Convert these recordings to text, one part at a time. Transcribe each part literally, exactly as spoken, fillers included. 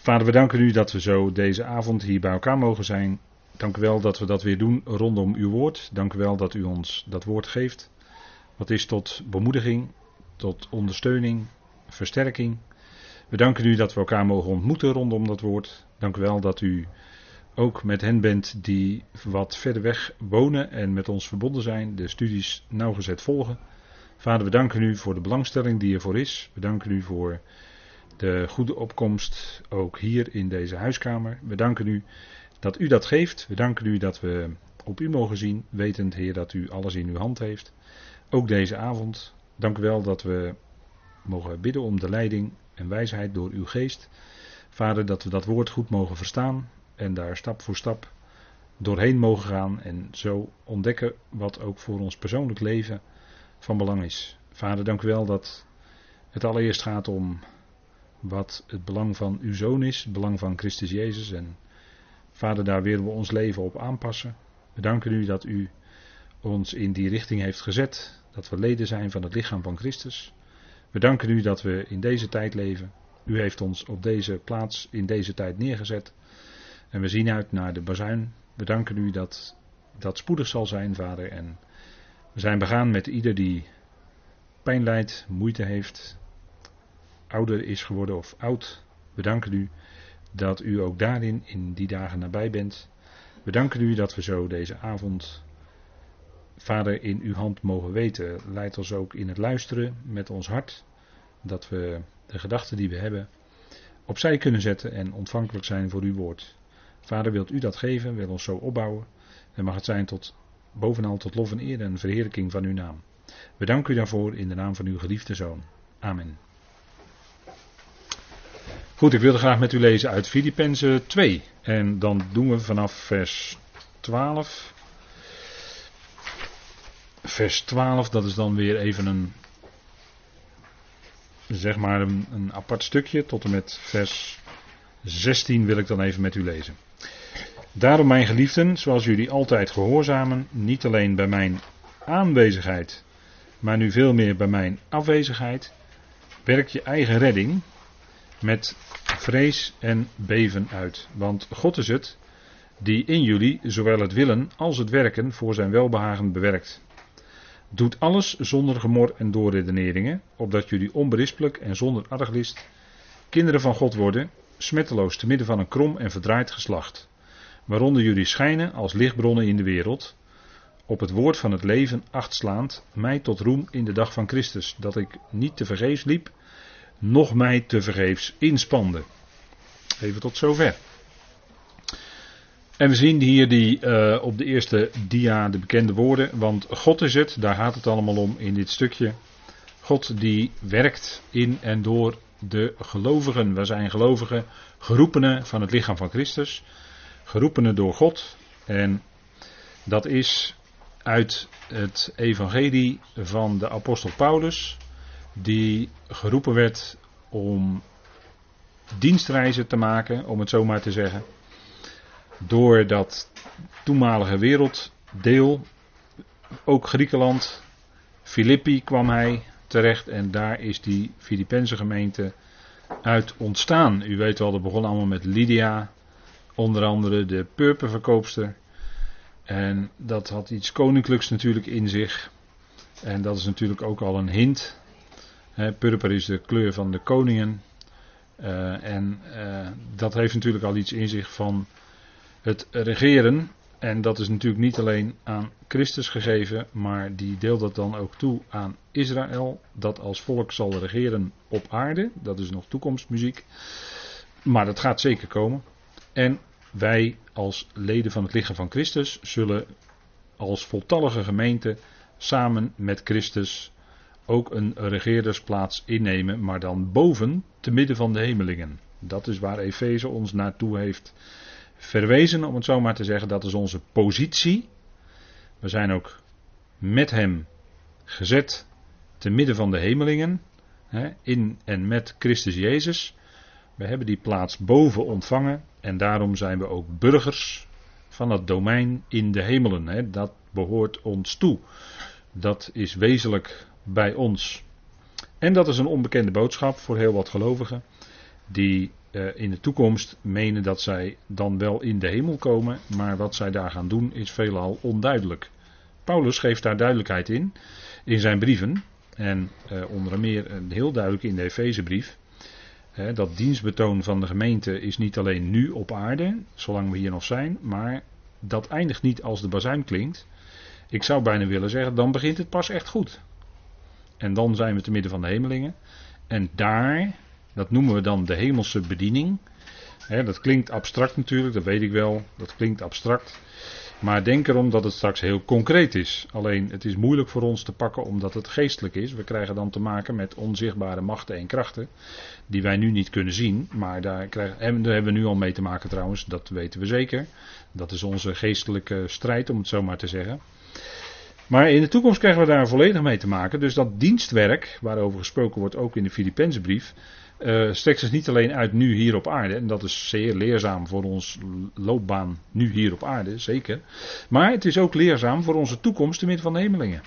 Vader, we danken u dat we zo deze avond hier bij elkaar mogen zijn. Dank u wel dat we dat weer doen rondom uw woord. Dank u wel dat u ons dat woord geeft. Wat is tot bemoediging, tot ondersteuning, versterking. We danken u dat we elkaar mogen ontmoeten rondom dat woord. Dank u wel dat u ook met hen bent die wat verder weg wonen en met ons verbonden zijn. De studies nauwgezet volgen. Vader, we danken u voor de belangstelling die ervoor is. We danken u voor de goede opkomst ook hier in deze huiskamer. We danken u dat u dat geeft. We danken u dat we op u mogen zien, wetend, Heer, dat u alles in uw hand heeft. Ook deze avond. Dank u wel dat we mogen bidden om de leiding en wijsheid door uw geest. Vader, dat we dat woord goed mogen verstaan en daar stap voor stap doorheen mogen gaan en zo ontdekken wat ook voor ons persoonlijk leven van belang is. Vader, dank u wel dat het allereerst gaat om wat het belang van uw Zoon is, het belang van Christus Jezus. En Vader, daar willen we ons leven op aanpassen. We danken u dat u ons in die richting heeft gezet, dat we leden zijn van het lichaam van Christus. We danken u dat we in deze tijd leven. U heeft ons op deze plaats, in deze tijd neergezet. En we zien uit naar de bazuin. We danken u dat dat spoedig zal zijn, Vader. En we zijn begaan met ieder die pijn lijdt, moeite heeft, ouder is geworden of oud. We danken u dat u ook daarin in die dagen nabij bent. We danken u dat we zo deze avond, Vader, in uw hand mogen weten. Leid ons ook in het luisteren met ons hart. Dat we de gedachten die we hebben opzij kunnen zetten en ontvankelijk zijn voor uw woord. Vader, wilt u dat geven, wil ons zo opbouwen. En mag het zijn tot bovenal tot lof en eer en verheerlijking van uw naam. We danken u daarvoor in de naam van uw geliefde Zoon. Amen. Goed, ik wilde graag met u lezen uit Filippenzen twee. En dan doen we vanaf vers twaalf. Vers twaalf, dat is dan weer even een, zeg maar een, een apart stukje. Tot en met vers zestien wil ik dan even met u lezen. Daarom, mijn geliefden, zoals jullie altijd gehoorzamen, niet alleen bij mijn aanwezigheid, maar nu veel meer bij mijn afwezigheid, werk je eigen redding met vrees en beven uit. Want God is het die in jullie zowel het willen als het werken voor zijn welbehagen bewerkt. Doet alles zonder gemor en doorredeneringen, opdat jullie onberispelijk en zonder arglist kinderen van God worden, smetteloos te midden van een krom en verdraaid geslacht, waaronder jullie schijnen als lichtbronnen in de wereld, op het woord van het leven achtslaand, mij tot roem in de dag van Christus, dat ik niet tevergeefs liep, noch mij tevergeefs inspande. Even tot zover. En we zien hier die, uh, op de eerste dia de bekende woorden, want God is het, daar gaat het allemaal om in dit stukje. God die werkt in en door de gelovigen. We zijn gelovigen, geroepenen van het lichaam van Christus, geroepenen door God. En dat is uit het evangelie van de apostel Paulus, die geroepen werd om dienstreizen te maken, om het zo maar te zeggen, door dat toenmalige werelddeel, ook Griekenland. Filippi kwam hij terecht en daar is die Filippense gemeente uit ontstaan. U weet wel, dat begon allemaal met Lydia, onder andere de purperverkoopster. En dat had iets koninklijks natuurlijk in zich. En dat is natuurlijk ook al een hint. He, purper is de kleur van de koningen. Uh, en uh, dat heeft natuurlijk al iets in zich van het regeren, en dat is natuurlijk niet alleen aan Christus gegeven, maar die deelt dat dan ook toe aan Israël, dat als volk zal regeren op aarde. Dat is nog toekomstmuziek, maar dat gaat zeker komen. En wij als leden van het lichaam van Christus zullen als voltallige gemeente samen met Christus ook een regeerdersplaats innemen, maar dan boven, te midden van de hemelingen. Dat is waar Efeze ons naartoe heeft verwezen, om het zo maar te zeggen. Dat is onze positie. We zijn ook met hem gezet te midden van de hemelingen, hè, in en met Christus Jezus. We hebben die plaats boven ontvangen en daarom zijn we ook burgers van het domein in de hemelen, hè. Dat behoort ons toe. Dat is wezenlijk bij ons. En dat is een onbekende boodschap voor heel wat gelovigen. die uh, in de toekomst menen dat zij dan wel in de hemel komen, maar wat zij daar gaan doen is veelal onduidelijk. Paulus geeft daar duidelijkheid in, in zijn brieven en uh, onder meer heel duidelijk in de Efezebrief. He, dat dienstbetoon van de gemeente is niet alleen nu op aarde, zolang we hier nog zijn, maar dat eindigt niet als de bazuin klinkt. Ik zou bijna willen zeggen, dan begint het pas echt goed. En dan zijn we te midden van de hemelingen. En daar, dat noemen we dan de hemelse bediening. He, dat klinkt abstract natuurlijk, dat weet ik wel, dat klinkt abstract. Maar denk erom dat het straks heel concreet is. Alleen het is moeilijk voor ons te pakken omdat het geestelijk is. We krijgen dan te maken met onzichtbare machten en krachten. Die wij nu niet kunnen zien. Maar daar, krijgen, en daar hebben we nu al mee te maken trouwens. Dat weten we zeker. Dat is onze geestelijke strijd om het zo maar te zeggen. Maar in de toekomst krijgen we daar volledig mee te maken. Dus dat dienstwerk waarover gesproken wordt ook in de Filippenzenbrief. Uh, strekt zich niet alleen uit nu hier op aarde. En dat is zeer leerzaam voor onze loopbaan nu hier op aarde, zeker. Maar het is ook leerzaam voor onze toekomst te midden van de hemelingen.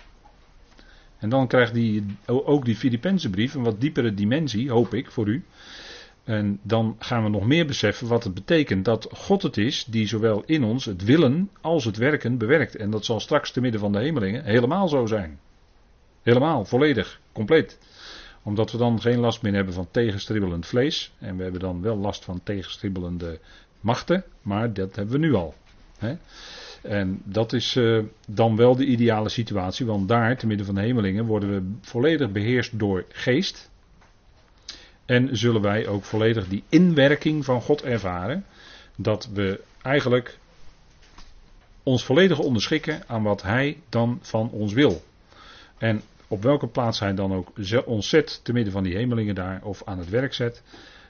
En dan krijgt die, ook die Filippenzenbrief een wat diepere dimensie, hoop ik, voor u. En dan gaan we nog meer beseffen wat het betekent dat God het is die zowel in ons het willen als het werken bewerkt. En dat zal straks te midden van de hemelingen helemaal zo zijn. Helemaal, volledig, compleet. Omdat we dan geen last meer hebben van tegenstribbelend vlees. En we hebben dan wel last van tegenstribbelende machten. Maar dat hebben we nu al. Hè? En dat is uh, dan wel de ideale situatie. Want daar, te midden van de hemelingen, worden we volledig beheerst door geest. En zullen wij ook volledig die inwerking van God ervaren. Dat we eigenlijk ons volledig onderschikken aan wat Hij dan van ons wil. En op welke plaats Hij dan ook ons zet, te midden van die hemelingen daar, of aan het werk zet.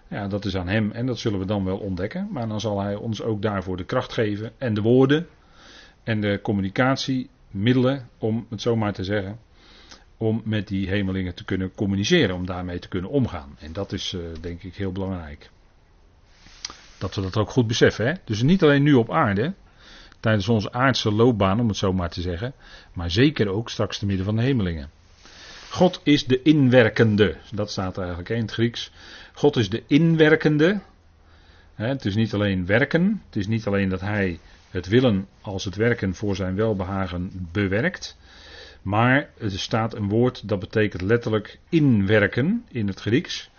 Ja, dat is aan Hem en dat zullen we dan wel ontdekken. Maar dan zal Hij ons ook daarvoor de kracht geven en de woorden en de communicatiemiddelen, om het zo maar te zeggen, om met die hemelingen te kunnen communiceren, om daarmee te kunnen omgaan. En dat is uh, denk ik heel belangrijk. Dat we dat ook goed beseffen. Hè? Dus niet alleen nu op aarde, tijdens onze aardse loopbaan, om het zo maar te zeggen, maar zeker ook straks te midden van de hemelingen. God is de inwerkende. Dat staat er eigenlijk in het Grieks. God is de inwerkende. Het is niet alleen werken. Het is niet alleen dat Hij het willen als het werken voor zijn welbehagen bewerkt. Maar er staat een woord dat betekent letterlijk inwerken in het Grieks.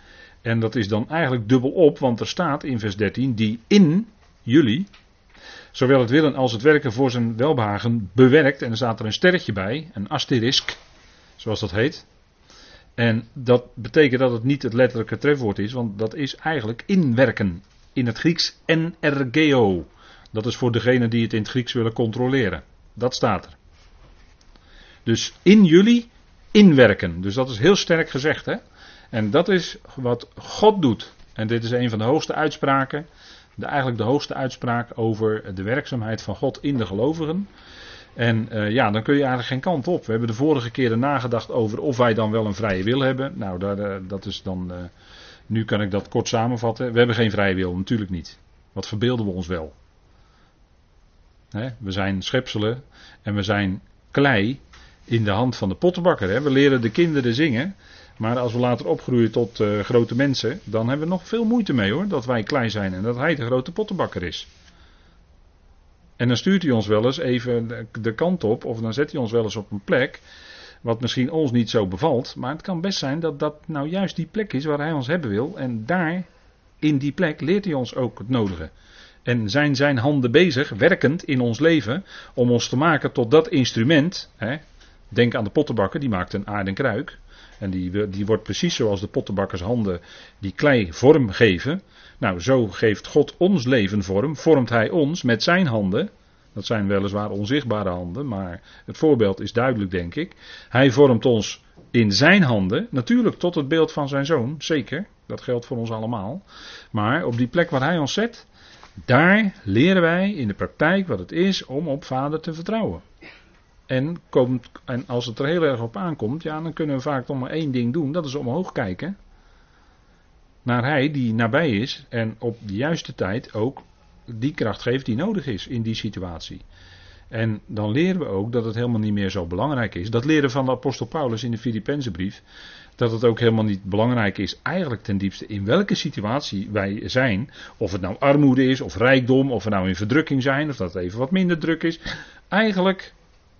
En dat is dan eigenlijk dubbel op. Want er staat in vers dertien die in jullie zowel het willen als het werken voor zijn welbehagen bewerkt. En er staat er een sterretje bij. Een asterisk. Zoals dat heet. En dat betekent dat het niet het letterlijke trefwoord is. Want dat is eigenlijk inwerken. In het Grieks en ergeo. Dat is voor degenen die het in het Grieks willen controleren. Dat staat er. Dus in jullie inwerken. Dus dat is heel sterk gezegd. Hè? En dat is wat God doet. En dit is een van de hoogste uitspraken. De, eigenlijk de hoogste uitspraak over de werkzaamheid van God in de gelovigen. En uh, ja, dan kun je eigenlijk geen kant op. We hebben de vorige keren nagedacht over of wij dan wel een vrije wil hebben. Nou, daar, uh, dat is dan. Uh, nu kan ik dat kort samenvatten. We hebben geen vrije wil, natuurlijk niet. Wat verbeelden we ons wel? Hè? We zijn schepselen en we zijn klei in de hand van de pottenbakker. Hè? We leren de kinderen zingen. Maar als we later opgroeien tot uh, grote mensen, dan hebben we nog veel moeite mee hoor. Dat wij klei zijn en dat hij de grote pottenbakker is. En dan stuurt hij ons wel eens even de kant op, of dan zet hij ons wel eens op een plek wat misschien ons niet zo bevalt. Maar het kan best zijn dat dat nou juist die plek is waar hij ons hebben wil. En daar, in die plek, leert hij ons ook het nodige. En zijn zijn handen bezig, werkend in ons leven, om ons te maken tot dat instrument. Hè? Denk aan de pottenbakker, die maakt een aarden kruik. En die, die wordt precies zoals de pottenbakkers handen die klei vorm geven. Nou, zo geeft God ons leven vorm, vormt Hij ons met zijn handen. Dat zijn weliswaar onzichtbare handen, maar het voorbeeld is duidelijk, denk ik. Hij vormt ons in zijn handen, natuurlijk tot het beeld van zijn zoon, zeker. Dat geldt voor ons allemaal. Maar op die plek waar Hij ons zet, daar leren wij in de praktijk wat het is om op Vader te vertrouwen. En, komt, en als het er heel erg op aankomt, ja, dan kunnen we vaak nog maar één ding doen, dat is omhoog kijken. Naar Hij die nabij is en op de juiste tijd ook die kracht geeft die nodig is in die situatie. En dan leren we ook dat het helemaal niet meer zo belangrijk is. Dat leren we van de apostel Paulus in de Filippenzenbrief. Dat het ook helemaal niet belangrijk is, eigenlijk ten diepste, in welke situatie wij zijn. Of het nou armoede is, of rijkdom, of we nou in verdrukking zijn, of dat het even wat minder druk is. Eigenlijk,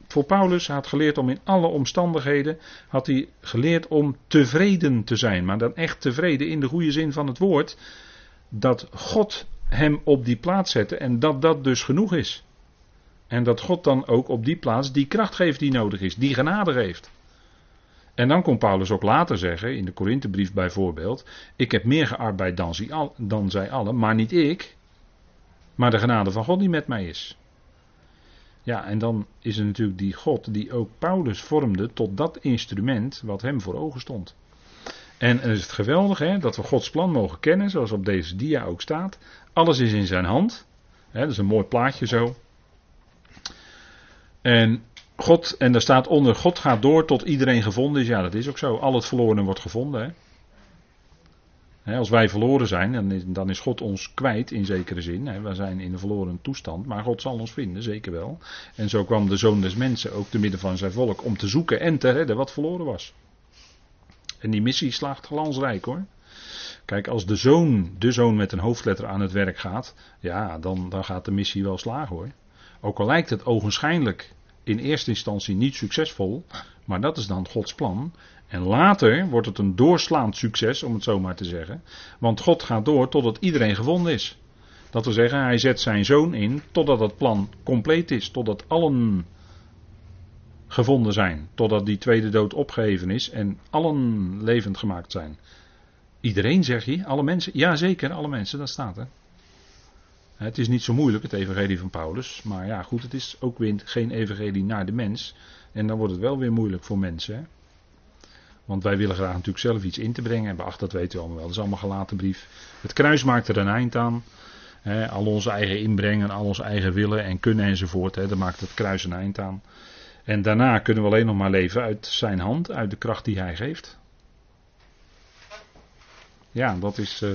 voor Paulus, had geleerd om in alle omstandigheden, had hij geleerd om tevreden te zijn. Maar dan echt tevreden in de goede zin van het woord. Dat God hem op die plaats zette en dat dat dus genoeg is. En dat God dan ook op die plaats die kracht geeft die nodig is, die genade geeft. En dan kon Paulus ook later zeggen, in de Korintherbrief bijvoorbeeld, ik heb meer gearbeid dan, al, dan zij allen, maar niet ik, maar de genade van God die met mij is. Ja, en dan is er natuurlijk die God die ook Paulus vormde tot dat instrument wat hem voor ogen stond. En het is geweldig hè, dat we Gods plan mogen kennen, zoals op deze dia ook staat. Alles is in zijn hand. Hè, dat is een mooi plaatje zo. En God, en daar staat onder, God gaat door tot iedereen gevonden is. Ja, dat is ook zo. Al het verlorene wordt gevonden. Hè. Hè, als wij verloren zijn, dan is, dan is God ons kwijt in zekere zin. Hè. Wij zijn in een verloren toestand, maar God zal ons vinden, zeker wel. En zo kwam de Zoon des Mensen ook te midden van zijn volk om te zoeken en te redden wat verloren was. En die missie slaagt glansrijk hoor. Kijk, als de zoon, de zoon met een hoofdletter aan het werk gaat, ja, dan, dan gaat de missie wel slagen hoor. Ook al lijkt het ogenschijnlijk in eerste instantie niet succesvol, maar dat is dan Gods plan. En later wordt het een doorslaand succes, om het zo maar te zeggen. Want God gaat door totdat iedereen gevonden is. Dat wil zeggen, hij zet zijn zoon in totdat het plan compleet is, totdat allen gevonden zijn, totdat die tweede dood opgeheven is en allen levend gemaakt zijn. Iedereen zeg je, alle mensen, ja zeker, alle mensen, dat staat er. Het is niet zo moeilijk, het evangelie van Paulus, maar ja goed, het is ook weer geen evangelie naar de mens en dan wordt het wel weer moeilijk voor mensen. Hè? Want wij willen graag natuurlijk zelf iets in te brengen en beacht, dat weten we allemaal wel, dat is allemaal Galaten brief. Het kruis maakt er een eind aan. Hè? Al onze eigen inbrengen, al onze eigen willen en kunnen enzovoort, hè? Daar maakt het kruis een eind aan. En daarna kunnen we alleen nog maar leven uit zijn hand, uit de kracht die hij geeft. Ja, dat is uh,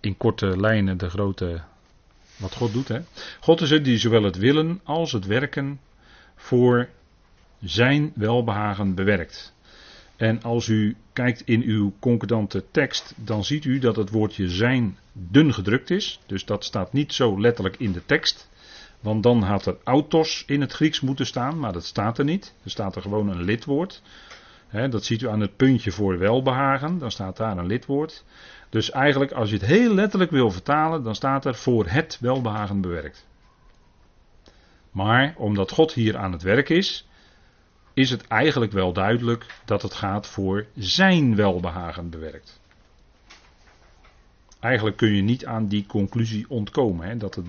in korte lijnen de grote, wat God doet. Hè? God is het die zowel het willen als het werken voor zijn welbehagen bewerkt. En als u kijkt in uw concordante tekst, dan ziet u dat het woordje zijn dun gedrukt is. Dus dat staat niet zo letterlijk in de tekst. Want dan had er autos in het Grieks moeten staan, maar dat staat er niet. Er staat er gewoon een lidwoord. He, dat ziet u aan het puntje voor welbehagen, dan staat daar een lidwoord. Dus eigenlijk als je het heel letterlijk wil vertalen, dan staat er voor het welbehagen bewerkt. Maar omdat God hier aan het werk is, is het eigenlijk wel duidelijk dat het gaat voor zijn welbehagen bewerkt. Eigenlijk kun je niet aan die conclusie ontkomen, he, dat het...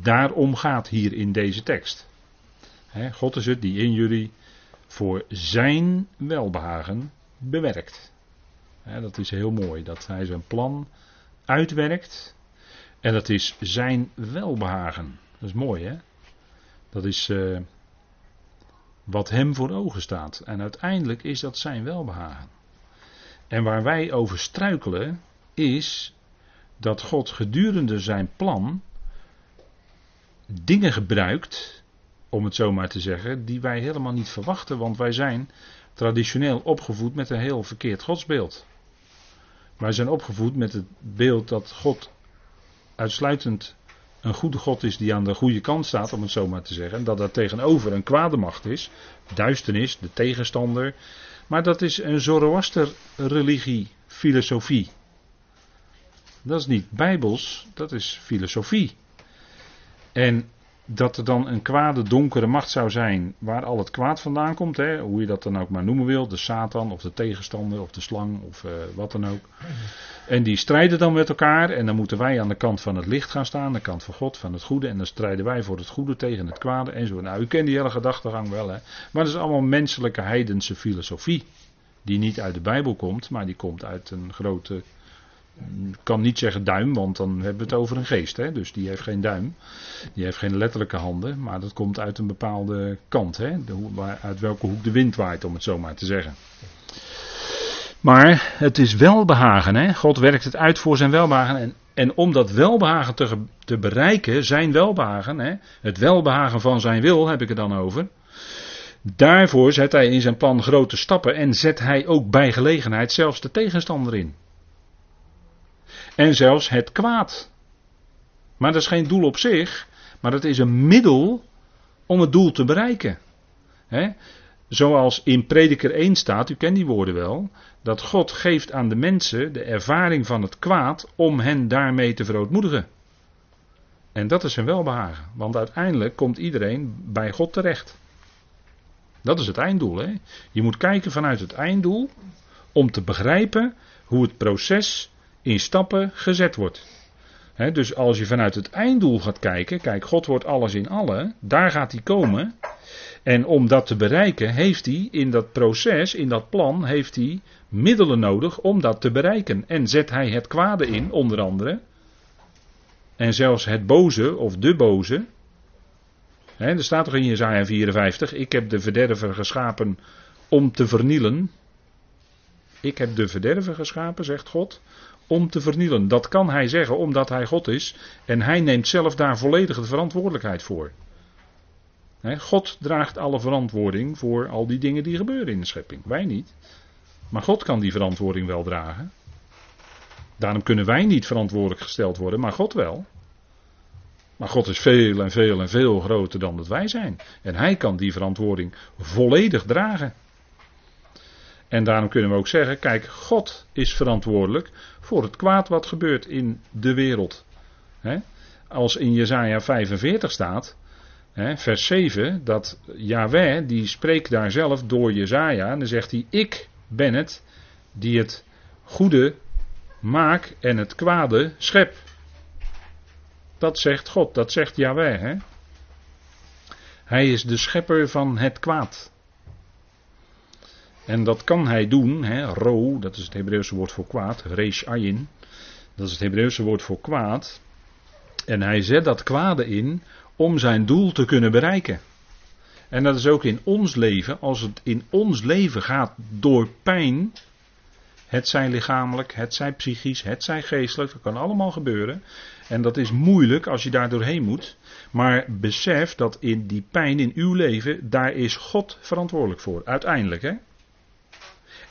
Daarom gaat hier in deze tekst. He, God is het die in jullie voor zijn welbehagen bewerkt. He, dat is heel mooi, dat hij zijn plan uitwerkt. En dat is zijn welbehagen. Dat is mooi hè. Dat is uh, wat hem voor ogen staat. En uiteindelijk is dat zijn welbehagen. En waar wij over struikelen is dat God gedurende zijn plan dingen gebruikt, om het zo maar te zeggen, die wij helemaal niet verwachten, want wij zijn traditioneel opgevoed met een heel verkeerd godsbeeld. Wij zijn opgevoed met het beeld dat God uitsluitend een goede God is die aan de goede kant staat, om het zo maar te zeggen, en dat daar tegenover een kwade macht is, duisternis, de tegenstander, maar dat is een Zoroaster religie, filosofie. Dat is niet bijbels, dat is filosofie. En dat er dan een kwade, donkere macht zou zijn waar al het kwaad vandaan komt, hè, hoe je dat dan ook maar noemen wil, de Satan of de tegenstander of de slang of uh, wat dan ook. En die strijden dan met elkaar en dan moeten wij aan de kant van het licht gaan staan, de kant van God, van het goede. En dan strijden wij voor het goede tegen het kwade en zo. Nou, u kent die hele gedachtegang wel hè. Maar dat is allemaal menselijke heidense filosofie, die niet uit de Bijbel komt, maar die komt uit een grote... Ik kan niet zeggen duim, want dan hebben we het over een geest. Hè? Dus die heeft geen duim. Die heeft geen letterlijke handen. Maar dat komt uit een bepaalde kant. Hè? De, uit welke hoek de wind waait, om het zo maar te zeggen. Maar het is welbehagen. Hè? God werkt het uit voor zijn welbehagen. En En om dat welbehagen te, te bereiken, zijn welbehagen, hè, het welbehagen van zijn wil heb ik het dan over. Daarvoor zet hij in zijn plan grote stappen en zet hij ook bij gelegenheid zelfs de tegenstander in. En zelfs het kwaad. Maar dat is geen doel op zich, maar dat is een middel om het doel te bereiken. Hè? Zoals in Prediker één staat, u kent die woorden wel, dat God geeft aan de mensen de ervaring van het kwaad om hen daarmee te verootmoedigen. En dat is zijn welbehagen, want uiteindelijk komt iedereen bij God terecht. Dat is het einddoel. Hè? Je moet kijken vanuit het einddoel om te begrijpen hoe het proces in stappen gezet wordt. Hè, dus als je vanuit het einddoel gaat kijken, kijk, God wordt alles in allen, daar gaat hij komen. En om dat te bereiken heeft hij in dat proces, in dat plan, heeft hij middelen nodig om dat te bereiken. En zet hij het kwade in, onder andere. En zelfs het boze, of de boze. Hè, er staat toch in Jesaja vierenvijftig, ik heb de verderver geschapen om te vernielen. Ik heb de verderver geschapen, zegt God, om te vernielen. Dat kan hij zeggen omdat hij God is en hij neemt zelf daar volledig de verantwoordelijkheid voor. God draagt alle verantwoording voor al die dingen die gebeuren in de schepping. Wij niet. Maar God kan die verantwoording wel dragen. Daarom kunnen wij niet verantwoordelijk gesteld worden, maar God wel. Maar God is veel en veel en veel groter dan dat wij zijn. En hij kan die verantwoording volledig dragen. En daarom kunnen we ook zeggen, kijk, God is verantwoordelijk voor het kwaad wat gebeurt in de wereld. Als in Jesaja vijfenveertig staat, vers zeven, dat Jahweh, die spreekt daar zelf door Jesaja en dan zegt hij, ik ben het die het goede maak en het kwade schep. Dat zegt God, dat zegt Jahweh. Hè? Hij is de schepper van het kwaad. En dat kan hij doen, hè? Ro, dat is het Hebreeuwse woord voor kwaad, reish ayin, dat is het Hebreeuwse woord voor kwaad. En hij zet dat kwade in om zijn doel te kunnen bereiken. En dat is ook in ons leven, als het in ons leven gaat door pijn, het zij lichamelijk, het zij psychisch, het zij geestelijk, dat kan allemaal gebeuren. En dat is moeilijk als je daar doorheen moet. Maar besef dat in die pijn in uw leven, daar is God verantwoordelijk voor. Uiteindelijk, hè.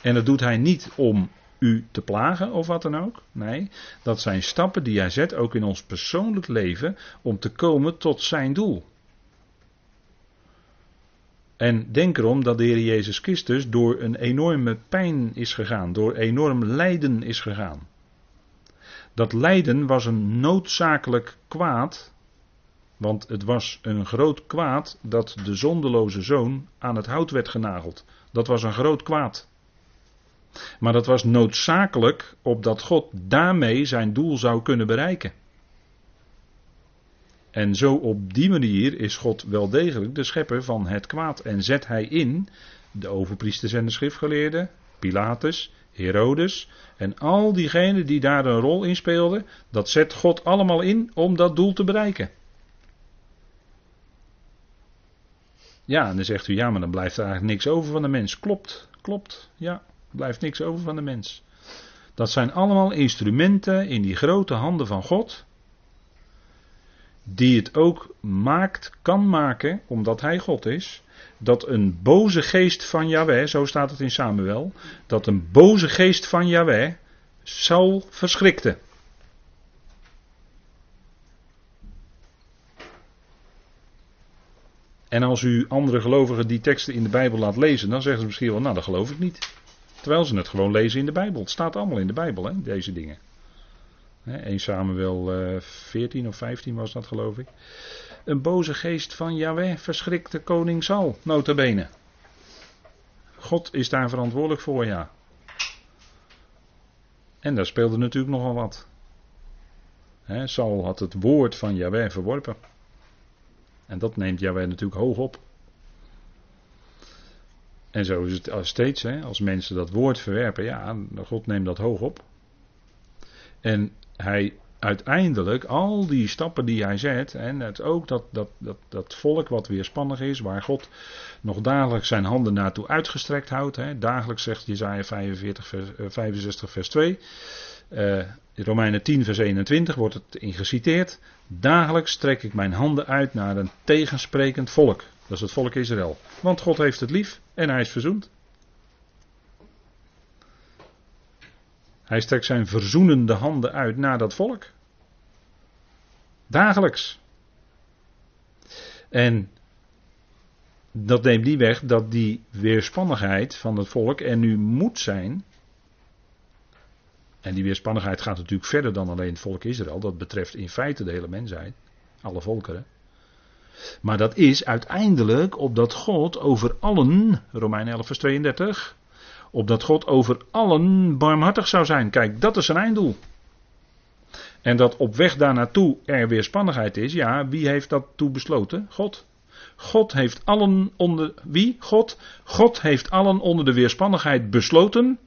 En dat doet hij niet om u te plagen of wat dan ook. Nee, dat zijn stappen die hij zet ook in ons persoonlijk leven om te komen tot zijn doel. En denk erom dat de Heer Jezus Christus door een enorme pijn is gegaan, door enorm lijden is gegaan. Dat lijden was een noodzakelijk kwaad, want het was een groot kwaad dat de zondeloze zoon aan het hout werd genageld. Dat was een groot kwaad. Maar dat was noodzakelijk opdat God daarmee zijn doel zou kunnen bereiken. En zo op die manier is God wel degelijk de schepper van het kwaad. En zet hij in de overpriesters en de schriftgeleerden, Pilatus, Herodes en al diegenen die daar een rol in speelden. Dat zet God allemaal in om dat doel te bereiken. Ja, en dan zegt u, ja, maar dan blijft er eigenlijk niks over van de mens. Klopt, klopt, ja. Blijft niks over van de mens. Dat zijn allemaal instrumenten in die grote handen van God. Die het ook maakt, kan maken, omdat hij God is. Dat een boze geest van Jahweh, zo staat het in Samuel. Dat een boze geest van Jahweh Saul verschrikte. En als u andere gelovigen die teksten in de Bijbel laat lezen, dan zeggen ze misschien wel, nou dat geloof ik niet. Terwijl ze het gewoon lezen in de Bijbel. Het staat allemaal in de Bijbel, hè, deze dingen. eerste Samuel veertien of vijftien was dat, geloof ik. Een boze geest van Jahweh verschrikte koning Saul, nota bene. God is daar verantwoordelijk voor, ja. En daar speelde natuurlijk nogal wat. Hè, Saul had het woord van Jahweh verworpen. En dat neemt Jahweh natuurlijk hoog op. En zo is het steeds, hè? Als mensen dat woord verwerpen, ja, God neemt dat hoog op. En hij uiteindelijk, al die stappen die hij zet, en het ook dat, dat, dat, dat volk wat weerspannig is, waar God nog dagelijks zijn handen naartoe uitgestrekt houdt, hè? Dagelijks zegt Jesaja vijfenveertig, vers, vijfenzestig vers twee, uh, In Romeinen tien vers eenentwintig wordt het in geciteerd. Dagelijks trek ik mijn handen uit naar een tegensprekend volk. Dat is het volk Israël. Want God heeft het lief en hij is verzoend. Hij strekt zijn verzoenende handen uit naar dat volk. Dagelijks. En dat neemt niet weg dat die weerspannigheid van het volk er nu moet zijn. En die weerspannigheid gaat natuurlijk verder dan alleen het volk Israël. Dat betreft in feite de hele mensheid. Alle volkeren. Maar dat is uiteindelijk opdat God over allen, Romeinen elf vers tweeëndertig, opdat God over allen barmhartig zou zijn. Kijk, dat is zijn einddoel. En dat op weg daar naartoe er weerspannigheid is, ja, wie heeft dat toe besloten? God. God heeft allen onder, wie? God. God heeft allen onder de weerspannigheid besloten,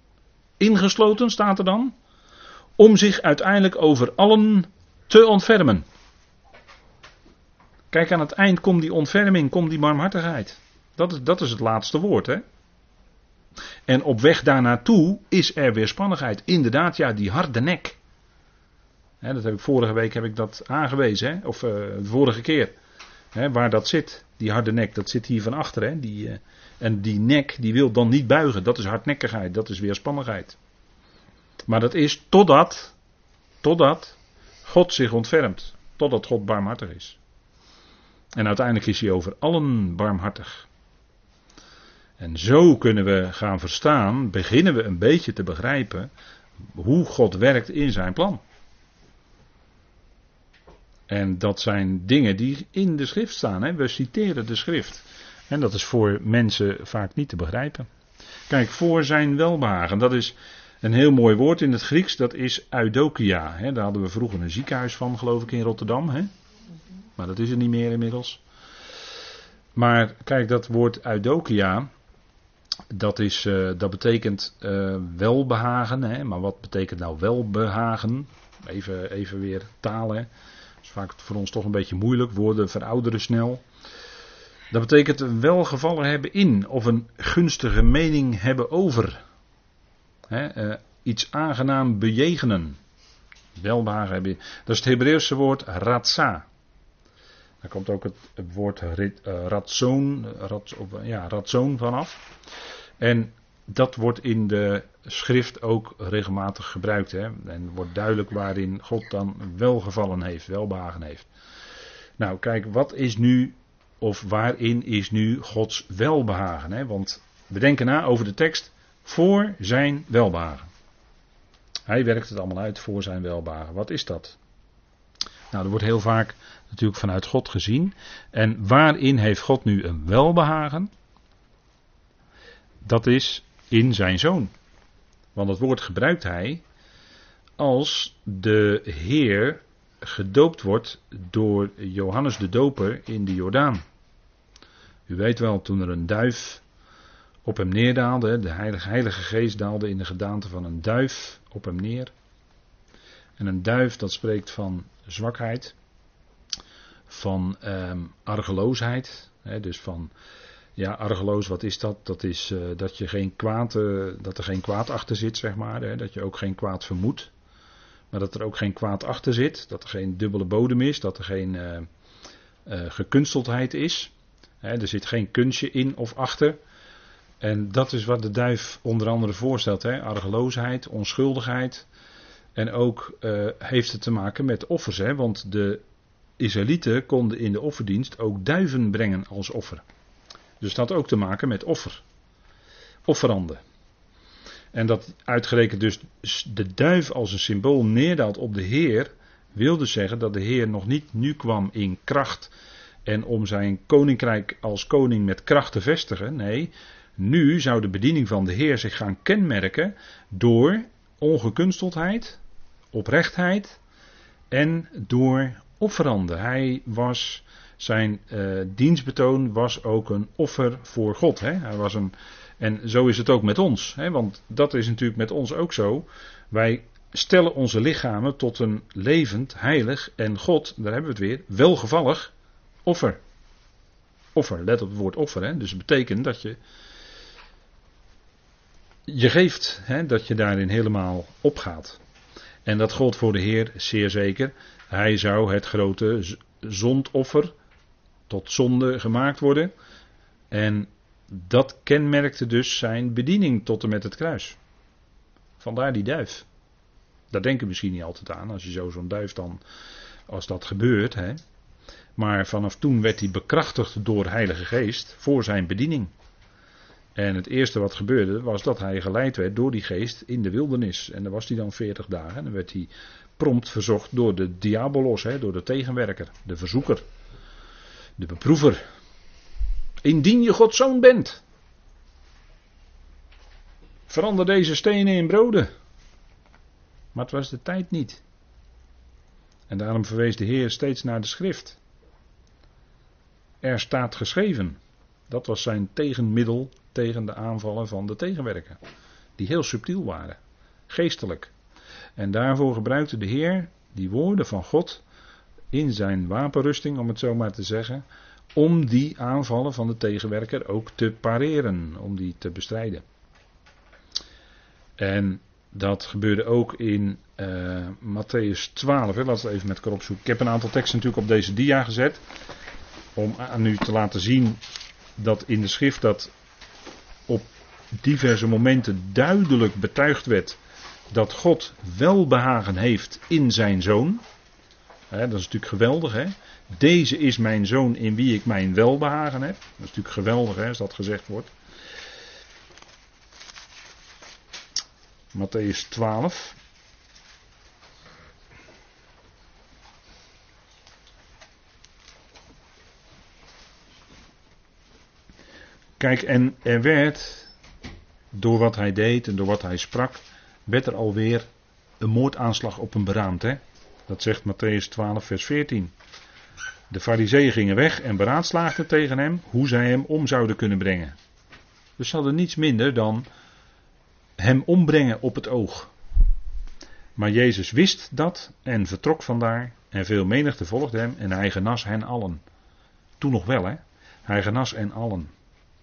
ingesloten staat er dan, om zich uiteindelijk over allen te ontfermen. Kijk, aan het eind komt die ontferming, komt die barmhartigheid. Dat is, dat is het laatste woord, hè. En op weg daar naartoe is er weerspannigheid. Inderdaad, ja, die harde nek. He, dat heb ik vorige week heb ik dat aangewezen, he? of uh, de vorige keer. He, waar dat zit, die harde nek, dat zit hier van achter. Die, uh, en die nek die wil dan niet buigen. Dat is hardnekkigheid, dat is weerspannigheid. Maar dat is totdat, totdat God zich ontfermt. Totdat God barmhartig is. En uiteindelijk is hij over allen barmhartig. En zo kunnen we gaan verstaan, beginnen we een beetje te begrijpen hoe God werkt in zijn plan. En dat zijn dingen die in de schrift staan. Hè? We citeren de schrift. En dat is voor mensen vaak niet te begrijpen. Kijk, voor zijn welbehagen. Dat is een heel mooi woord in het Grieks. Dat is eudokia. Hè? Daar hadden we vroeger een ziekenhuis van, geloof ik, in Rotterdam. Hè? Maar dat is er niet meer inmiddels. Maar kijk, dat woord eudokia, dat, is, uh, dat betekent uh, welbehagen. Hè? Maar wat betekent nou welbehagen? Even, even weer talen. Dat is vaak voor ons toch een beetje moeilijk. Woorden verouderen snel. Dat betekent een welgevallen hebben in. Of een gunstige mening hebben over. Hè? Uh, iets aangenaam bejegenen. Welbehagen hebben in. Dat is het Hebreeuwse woord ratza. Daar komt ook het woord ratzoon, rat, ja, ratzoon vanaf. En dat wordt in de schrift ook regelmatig gebruikt. Hè? En wordt duidelijk waarin God dan welgevallen heeft, welbehagen heeft. Nou kijk, wat is nu, of waarin is nu Gods welbehagen? Hè? Want we denken na over de tekst, voor zijn welbehagen. Hij werkt het allemaal uit voor zijn welbehagen. Wat is dat? Nou, dat wordt heel vaak natuurlijk vanuit God gezien. En waarin heeft God nu een welbehagen? Dat is in zijn zoon. Want dat woord gebruikt hij als de Heer gedoopt wordt door Johannes de Doper in de Jordaan. U weet wel, toen er een duif op hem neerdaalde, de Heilige, Heilige Geest daalde in de gedaante van een duif op hem neer. En een duif, dat spreekt van zwakheid, van eh, argeloosheid, hè, dus van, ja, argeloos, wat is dat? Dat is uh, dat, je geen kwaad, uh, dat er geen kwaad achter zit, zeg maar, hè, dat je ook geen kwaad vermoedt, maar dat er ook geen kwaad achter zit, dat er geen dubbele bodem is, dat er geen uh, uh, gekunsteldheid is, hè, er zit geen kunstje in of achter. En dat is wat de duif onder andere voorstelt, hè, argeloosheid, onschuldigheid. En ook uh, heeft het te maken met offers. Hè? Want de Israëlieten konden in de offerdienst ook duiven brengen als offer. Dus dat had ook te maken met offer. Offeranden. En dat uitgerekend dus de duif als een symbool neerdaalt op de Heer, wil dus zeggen dat de Heer nog niet nu kwam in kracht en om zijn koninkrijk als koning met kracht te vestigen. Nee, nu zou de bediening van de Heer zich gaan kenmerken door ongekunsteldheid, oprechtheid en door offeranden. Hij was, zijn uh, dienstbetoon was ook een offer voor God. Hè? Hij was een, en zo is het ook met ons. Hè? Want dat is natuurlijk met ons ook zo. Wij stellen onze lichamen tot een levend, heilig en God, daar hebben we het weer, welgevallig offer. Offer, let op het woord offer. Hè? Dus het betekent dat je je geeft, hè, dat je daarin helemaal opgaat. En dat gold voor de Heer zeer zeker. Hij zou het grote zondoffer tot zonde gemaakt worden. En dat kenmerkte dus zijn bediening tot en met het kruis. Vandaar die duif. Daar denken we misschien niet altijd aan. Als je zo zo'n duif dan, als dat gebeurt. Hè. Maar vanaf toen werd hij bekrachtigd door de Heilige Geest voor zijn bediening. En het eerste wat gebeurde was dat hij geleid werd door die geest in de wildernis. En daar was hij dan veertig dagen. En dan werd hij prompt verzocht door de diabolos, hè, door de tegenwerker, de verzoeker, de beproever. Indien je Gods zoon bent, verander deze stenen in broden. Maar het was de tijd niet. En daarom verwees de Heer steeds naar de schrift. Er staat geschreven. Dat was zijn tegenmiddel tegen de aanvallen van de tegenwerker. Die heel subtiel waren. Geestelijk. En daarvoor gebruikte de Heer die woorden van God in zijn wapenrusting, om het zo maar te zeggen, om die aanvallen van de tegenwerker ook te pareren. Om die te bestrijden. En dat gebeurde ook in uh, Matthäus twaalf. Hè. Laten we het even met elkaar opzoeken. Ik heb een aantal teksten natuurlijk op deze dia gezet. Om aan u te laten zien dat in de schrift dat op diverse momenten duidelijk betuigd werd dat God welbehagen heeft in zijn zoon. He, dat is natuurlijk geweldig, hè. Deze is mijn zoon in wie ik mijn welbehagen heb. Dat is natuurlijk geweldig, hè, als dat gezegd wordt. Mattheüs twaalf. Kijk, en er werd, door wat hij deed en door wat hij sprak, werd er alweer een moordaanslag op hem beraamd. Hè? Dat zegt Mattheüs twaalf vers veertien. De farizeeën gingen weg en beraadslaagden tegen hem hoe zij hem om zouden kunnen brengen. Dus ze hadden niets minder dan hem ombrengen op het oog. Maar Jezus wist dat en vertrok vandaar en veel menigte volgde hem en hij genas hen allen. Toen nog wel, hè? Hij genas hen allen.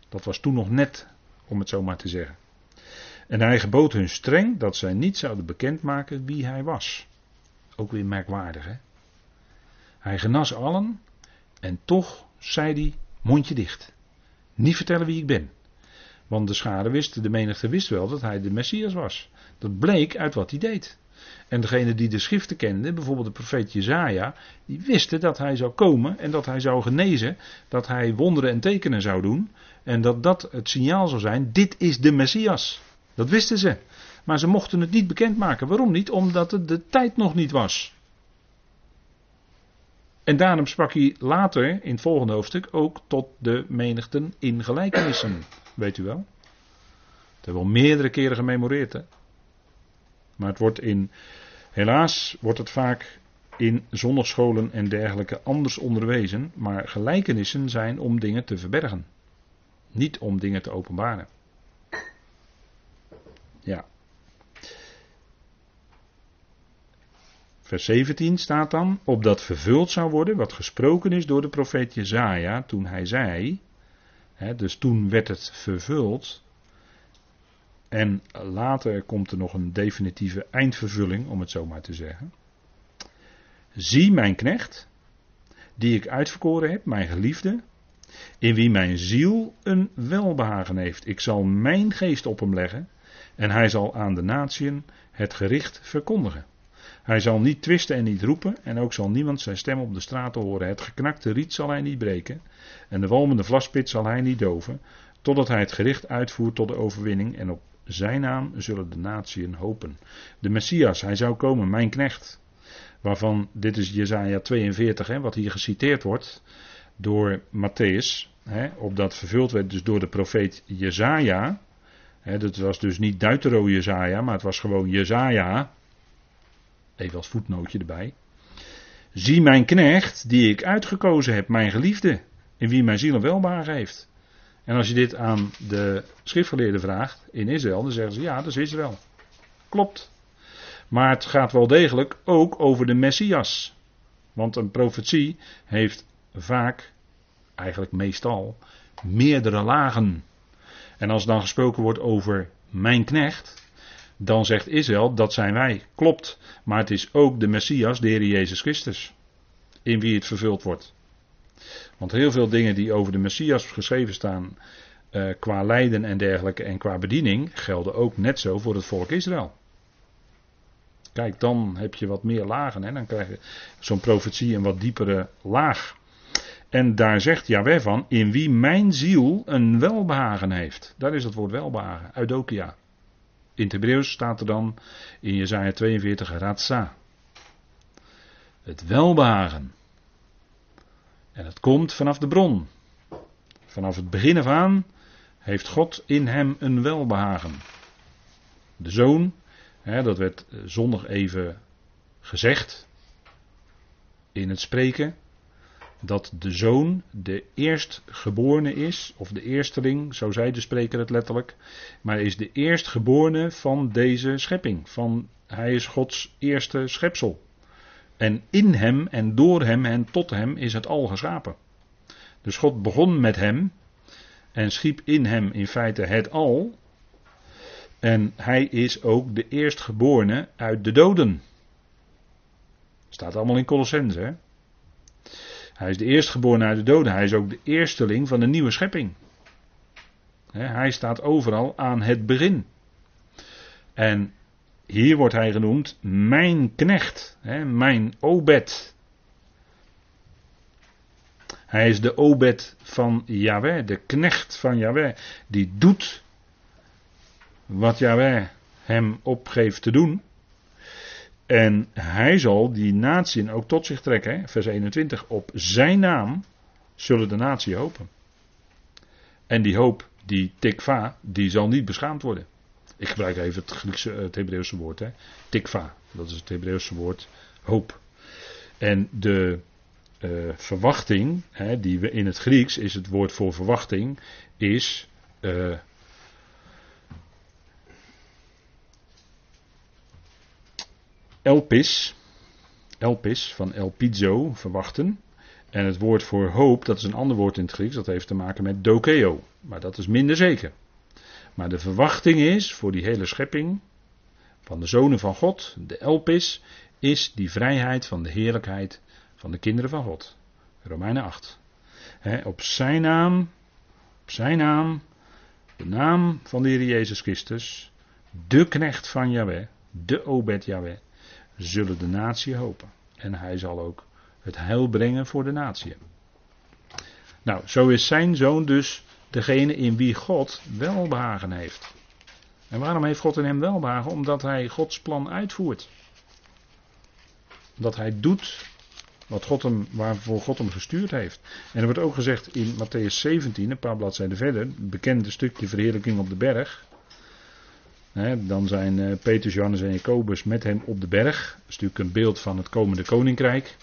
Dat was toen nog net, om het zo maar te zeggen. En hij gebood hun streng dat zij niet zouden bekendmaken wie hij was. Ook weer merkwaardig, hè? Hij genas allen en toch zei hij, mondje dicht. Niet vertellen wie ik ben. Want de schare wist, de menigte wist wel dat hij de Messias was. Dat bleek uit wat hij deed. En degene die de schriften kenden, bijvoorbeeld de profeet Jesaja, die wisten dat hij zou komen en dat hij zou genezen, dat hij wonderen en tekenen zou doen en dat dat het signaal zou zijn, dit is de Messias. Dat wisten ze, maar ze mochten het niet bekendmaken. Waarom niet? Omdat het de tijd nog niet was. En daarom sprak hij later, in het volgende hoofdstuk, ook tot de menigten in gelijkenissen. Weet u wel? Dat hebben we al meerdere keren gememoreerd, hè? Maar het wordt in, helaas wordt het vaak in zondagscholen en dergelijke anders onderwezen. Maar gelijkenissen zijn om dingen te verbergen. Niet om dingen te openbaren. Ja. Vers zeventien staat dan, opdat vervuld zou worden wat gesproken is door de profeet Jesaja toen hij zei, hè, dus toen werd het vervuld. En later komt er nog een definitieve eindvervulling, om het zo maar te zeggen. Zie mijn knecht, die ik uitverkoren heb, mijn geliefde, in wie mijn ziel een welbehagen heeft. Ik zal mijn geest op hem leggen en hij zal aan de natieën het gericht verkondigen. Hij zal niet twisten en niet roepen en ook zal niemand zijn stem op de straat horen. Het geknakte riet zal hij niet breken en de walmende vlaspit zal hij niet doven, totdat hij het gericht uitvoert tot de overwinning en op zijn naam zullen de natieën hopen. De Messias, hij zou komen, mijn knecht. Waarvan, dit is Jesaja tweeënveertig, hè, wat hier geciteerd wordt door Matthäus. Hè, opdat vervuld werd dus door de profeet Jesaja. Hè, dat was dus niet Deutero Jesaja, maar het was gewoon Jesaja. Even als voetnootje erbij. Zie mijn knecht, die ik uitgekozen heb, mijn geliefde, in wie mijn ziel een welbehagen heeft. En als je dit aan de schriftgeleerden vraagt in Israël, dan zeggen ze ja, dat is Israël. Klopt. Maar het gaat wel degelijk ook over de Messias. Want een profetie heeft vaak, eigenlijk meestal, meerdere lagen. En als dan gesproken wordt over mijn knecht, Dan zegt Israël, dat zijn wij, klopt. Maar het is ook de Messias, de Heer Jezus Christus, in wie het vervuld wordt. Want heel veel dingen die over de Messias geschreven staan, uh, qua lijden en dergelijke en qua bediening, gelden ook net zo voor het volk Israël. Kijk, dan heb je wat meer lagen, hè? Dan krijg je zo'n profetie een wat diepere laag. En daar zegt Jahweh van, in wie mijn ziel een welbehagen heeft. Daar is het woord welbehagen, eudokia. In het Hebreeuws staat er dan in Jesaja tweeënveertig ratza. Het welbehagen. En het komt vanaf de bron. Vanaf het begin af aan heeft God in hem een welbehagen. De zoon, hè, dat werd zondag even gezegd in het spreken, dat de zoon de eerstgeborene is, of de eersteling, zo zei de spreker het letterlijk, maar hij is de eerstgeborene van deze schepping. Van, hij is Gods eerste schepsel. En in hem en door hem en tot hem is het al geschapen. Dus God begon met hem en schiep in hem in feite het al. En hij is ook de eerstgeborene uit de doden. Staat allemaal in Colossense, hè? Hij is de eerstgeborene uit de doden. Hij is ook de eersteling van de nieuwe schepping. Hij staat overal aan het begin. En hier wordt hij genoemd mijn knecht. Mijn obed. Hij is de obed van Jahweh. De knecht van Jahweh. Die doet wat Jahweh hem opgeeft te doen. En hij zal die natie ook tot zich trekken. Hè? Vers eenentwintig. Op zijn naam zullen de natie hopen. En die hoop, die tikva, die zal niet beschaamd worden. Ik gebruik even het, Griekse, het Hebreeuwse woord. Hè? Tikva, dat is het Hebreeuwse woord hoop. En de uh, verwachting, hè, die we in het Grieks, is het woord voor verwachting, is... Uh, Elpis, Elpis van elpizo, verwachten. En het woord voor hoop, dat is een ander woord in het Grieks, dat heeft te maken met dokeo. Maar dat is minder zeker. Maar de verwachting is, voor die hele schepping, van de zonen van God, de Elpis, is die vrijheid van de heerlijkheid van de kinderen van God. Romeinen acht. He, op zijn naam, op zijn naam, de naam van de Heer Jezus Christus, de knecht van Jahweh, de obed Jahweh, zullen de natie hopen. En hij zal ook het heil brengen voor de natie. Nou, zo is zijn zoon dus degene in wie God welbehagen heeft. En waarom heeft God in hem welbehagen? Omdat hij Gods plan uitvoert. Omdat hij doet wat God hem, waarvoor God hem gestuurd heeft. En er wordt ook gezegd in Matthäus zeventien, een paar bladzijden verder, het bekende stukje verheerlijking op de berg. He, dan zijn Petrus, Johannes en Jacobus met hem op de berg. Dat is natuurlijk een beeld van het komende koninkrijk.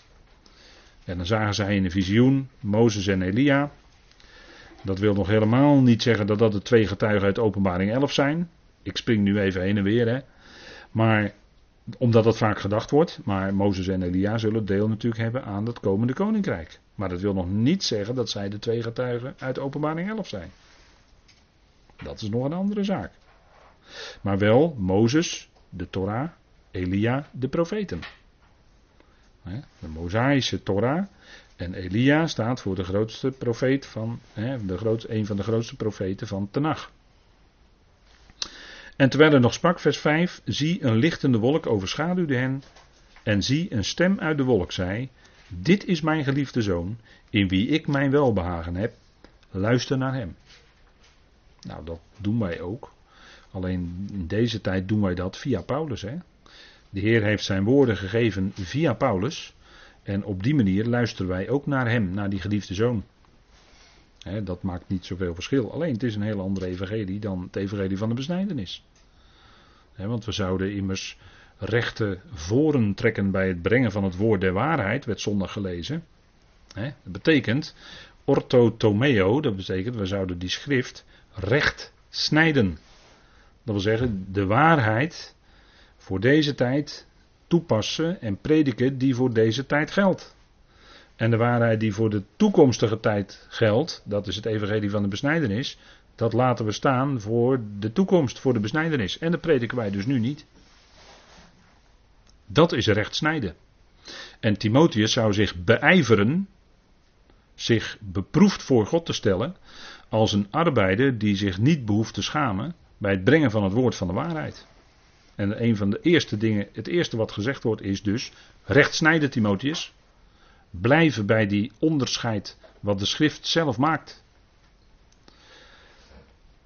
En dan zagen zij in een visioen Mozes en Elia. Dat wil nog helemaal niet zeggen dat dat de twee getuigen uit Openbaring elf zijn. Ik spring nu even heen en weer. Hè. Maar omdat dat vaak gedacht wordt. Maar Mozes en Elia zullen deel natuurlijk hebben aan dat komende koninkrijk. Maar dat wil nog niet zeggen dat zij de twee getuigen uit Openbaring elf zijn. Dat is nog een andere zaak. Maar wel Mozes, de Torah, Elia, de profeten. De Mosaïsche Torah. En Elia staat voor de grootste profeet van, de groot, een van de grootste profeten van Tenach. En terwijl er nog sprak, vers vijf, zie een lichtende wolk overschaduwde hen. En zie een stem uit de wolk zei, dit is mijn geliefde zoon, in wie ik mijn welbehagen heb. Luister naar hem. Nou, dat doen wij ook. Alleen in deze tijd doen wij dat via Paulus. Hè? De Heer heeft zijn woorden gegeven via Paulus. En op die manier luisteren wij ook naar hem, naar die geliefde zoon. Hè, dat maakt niet zoveel verschil. Alleen het is een heel andere evangelie dan het evangelie van de besnijdenis. Hè, want we zouden immers rechte voren trekken bij het brengen van het woord der waarheid, werd zondag gelezen. Hè, dat betekent, orthotomeo, dat betekent we zouden die schrift recht snijden. Dat wil zeggen, de waarheid voor deze tijd toepassen en prediken die voor deze tijd geldt. En de waarheid die voor de toekomstige tijd geldt, dat is het evangelie van de besnijdenis, Dat laten we staan voor de toekomst, voor de besnijdenis. En dat prediken wij dus nu niet. Dat is recht snijden. En Timotheus zou zich beijveren, zich beproefd voor God te stellen, als een arbeider die zich niet behoeft te schamen bij het brengen van het woord van de waarheid. En een van de eerste dingen, het eerste wat gezegd wordt is dus, recht snijden Timotheus, blijven bij die onderscheid wat de schrift zelf maakt.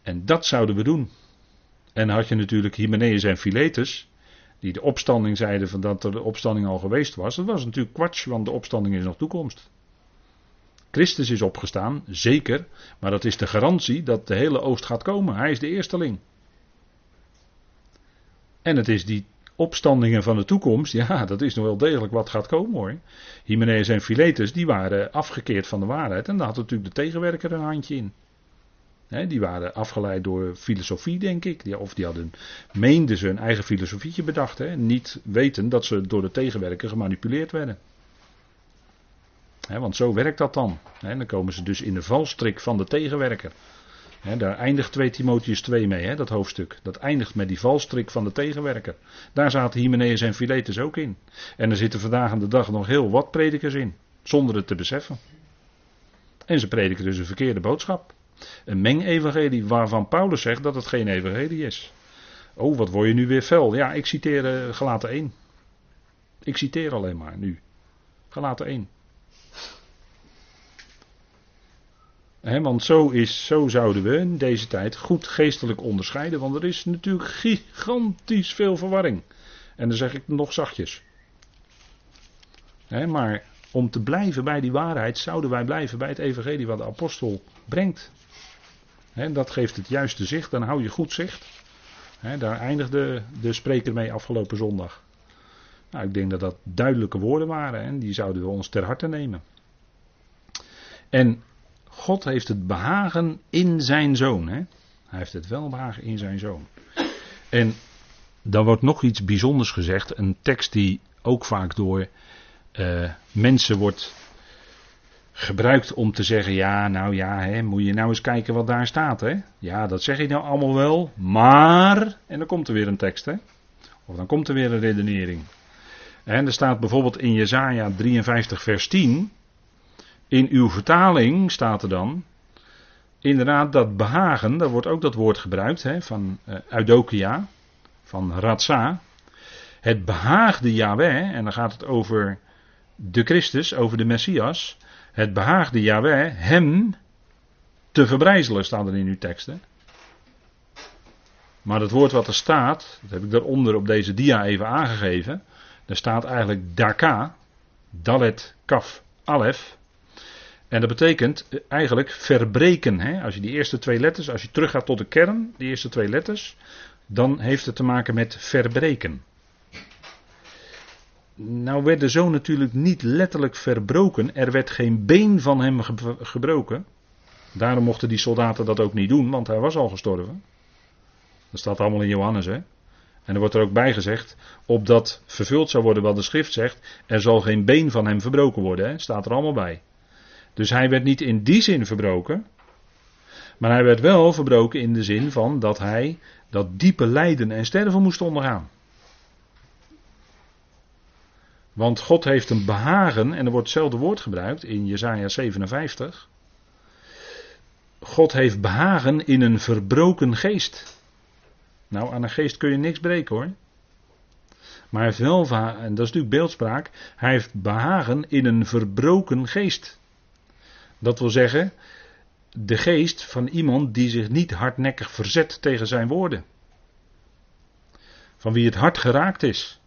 En dat zouden we doen. En dan had je natuurlijk Hymeneüs en Philetus, die de opstanding zeiden van dat er de opstanding al geweest was. Dat was natuurlijk kwatsch, want de opstanding is nog toekomst. Christus is opgestaan, zeker, maar dat is de garantie dat de hele oost gaat komen. Hij is de eersteling. En het is die opstandingen van de toekomst, ja, dat is nog wel degelijk wat gaat komen hoor. Hymeneüs en Philetus, die waren afgekeerd van de waarheid en daar had natuurlijk de tegenwerker een handje in. He, die waren afgeleid door filosofie, denk ik. Die, of die hadden, meenden ze hun eigen filosofietje bedacht. He, niet weten dat ze door de tegenwerker gemanipuleerd werden. He, want zo werkt dat dan. He, dan komen ze dus in de valstrik van de tegenwerker. He, daar eindigt twee Timotheüs twee mee, he, dat hoofdstuk. Dat eindigt met die valstrik van de tegenwerker. Daar zaten Hymeneüs en Philetus ook in. En er zitten vandaag aan de dag nog heel wat predikers in. Zonder het te beseffen. En ze prediken dus een verkeerde boodschap. Een mengevangelie waarvan Paulus zegt dat het geen evangelie is. Oh, wat word je nu weer fel? Ja, ik citeer uh, Galaten één. Ik citeer alleen maar nu. Galaten één. He, want zo, is, zo zouden we in deze tijd goed geestelijk onderscheiden. Want er is natuurlijk gigantisch veel verwarring. En dan zeg ik nog zachtjes. He, maar om te blijven bij die waarheid zouden wij blijven bij het evangelie wat de apostel brengt. He, dat geeft het juiste zicht, dan hou je goed zicht. He, daar eindigde de spreker mee afgelopen zondag. Nou, ik denk dat dat duidelijke woorden waren en die zouden we ons ter harte nemen. En God heeft het behagen in zijn zoon. He. Hij heeft het welbehagen in zijn zoon. En dan wordt nog iets bijzonders gezegd, een tekst die ook vaak door uh, mensen wordt gebruikt om te zeggen, ja, nou ja, hè, moet je nou eens kijken wat daar staat. Hè? Ja, dat zeg ik nou allemaal wel, maar... En dan komt er weer een tekst, hè? Of dan komt er weer een redenering. En er staat bijvoorbeeld in Jesaja drieënvijftig vers tien, in uw vertaling staat er dan, inderdaad dat behagen, daar wordt ook dat woord gebruikt, hè, van uh, eudokia, van ratza. Het behaagde Yahweh, en dan gaat het over de Christus, over de Messias. Het behaagde Yahweh hem te verbrijzelen, staat er in uw teksten. Maar het woord wat er staat, dat heb ik daaronder op deze dia even aangegeven. Daar staat eigenlijk daka, dalet, kaf, alef. En dat betekent eigenlijk verbreken. Hè? Als je die eerste twee letters, als je teruggaat tot de kern, die eerste twee letters, dan heeft het te maken met verbreken. Nou werd de zoon natuurlijk niet letterlijk verbroken. Er werd geen been van hem ge- gebroken. Daarom mochten die soldaten dat ook niet doen, want hij was al gestorven. Dat staat allemaal in Johannes, hè. En er wordt er ook bij gezegd, opdat vervuld zou worden wat de schrift zegt, er zal geen been van hem verbroken worden, hè. Staat er allemaal bij. Dus hij werd niet in die zin verbroken. Maar hij werd wel verbroken in de zin van dat hij dat diepe lijden en sterven moest ondergaan. Want God heeft een behagen, en er wordt hetzelfde woord gebruikt in Jesaja zevenenvijftig. God heeft behagen in een verbroken geest. Nou, aan een geest kun je niks breken hoor. Maar hij heeft wel, en dat is natuurlijk beeldspraak, hij heeft behagen in een verbroken geest. Dat wil zeggen, de geest van iemand die zich niet hardnekkig verzet tegen zijn woorden. Van wie het hart geraakt is.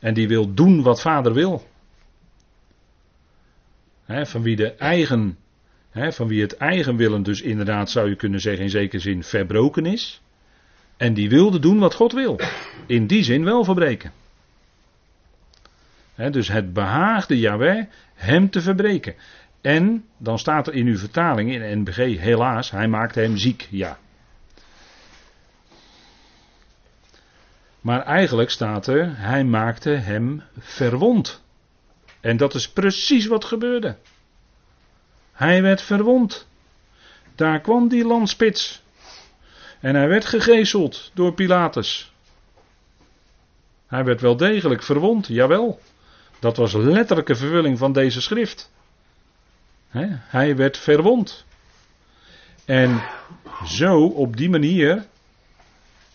En die wil doen wat vader wil. He, van wie de eigen, he, van wie het eigen willen dus inderdaad zou je kunnen zeggen in zekere zin verbroken is. En die wilde doen wat God wil. In die zin wel verbreken. He, dus het behaagde Yahweh hem te verbreken. En dan staat er in uw vertaling in N B G helaas hij maakte hem ziek. Ja. Maar eigenlijk staat er, hij maakte hem verwond. En dat is precies wat gebeurde. Hij werd verwond. Daar kwam die landspits. En hij werd gegezeld door Pilatus. Hij werd wel degelijk verwond, jawel. Dat was letterlijke vervulling van deze schrift. He, hij werd verwond. En zo, op die manier,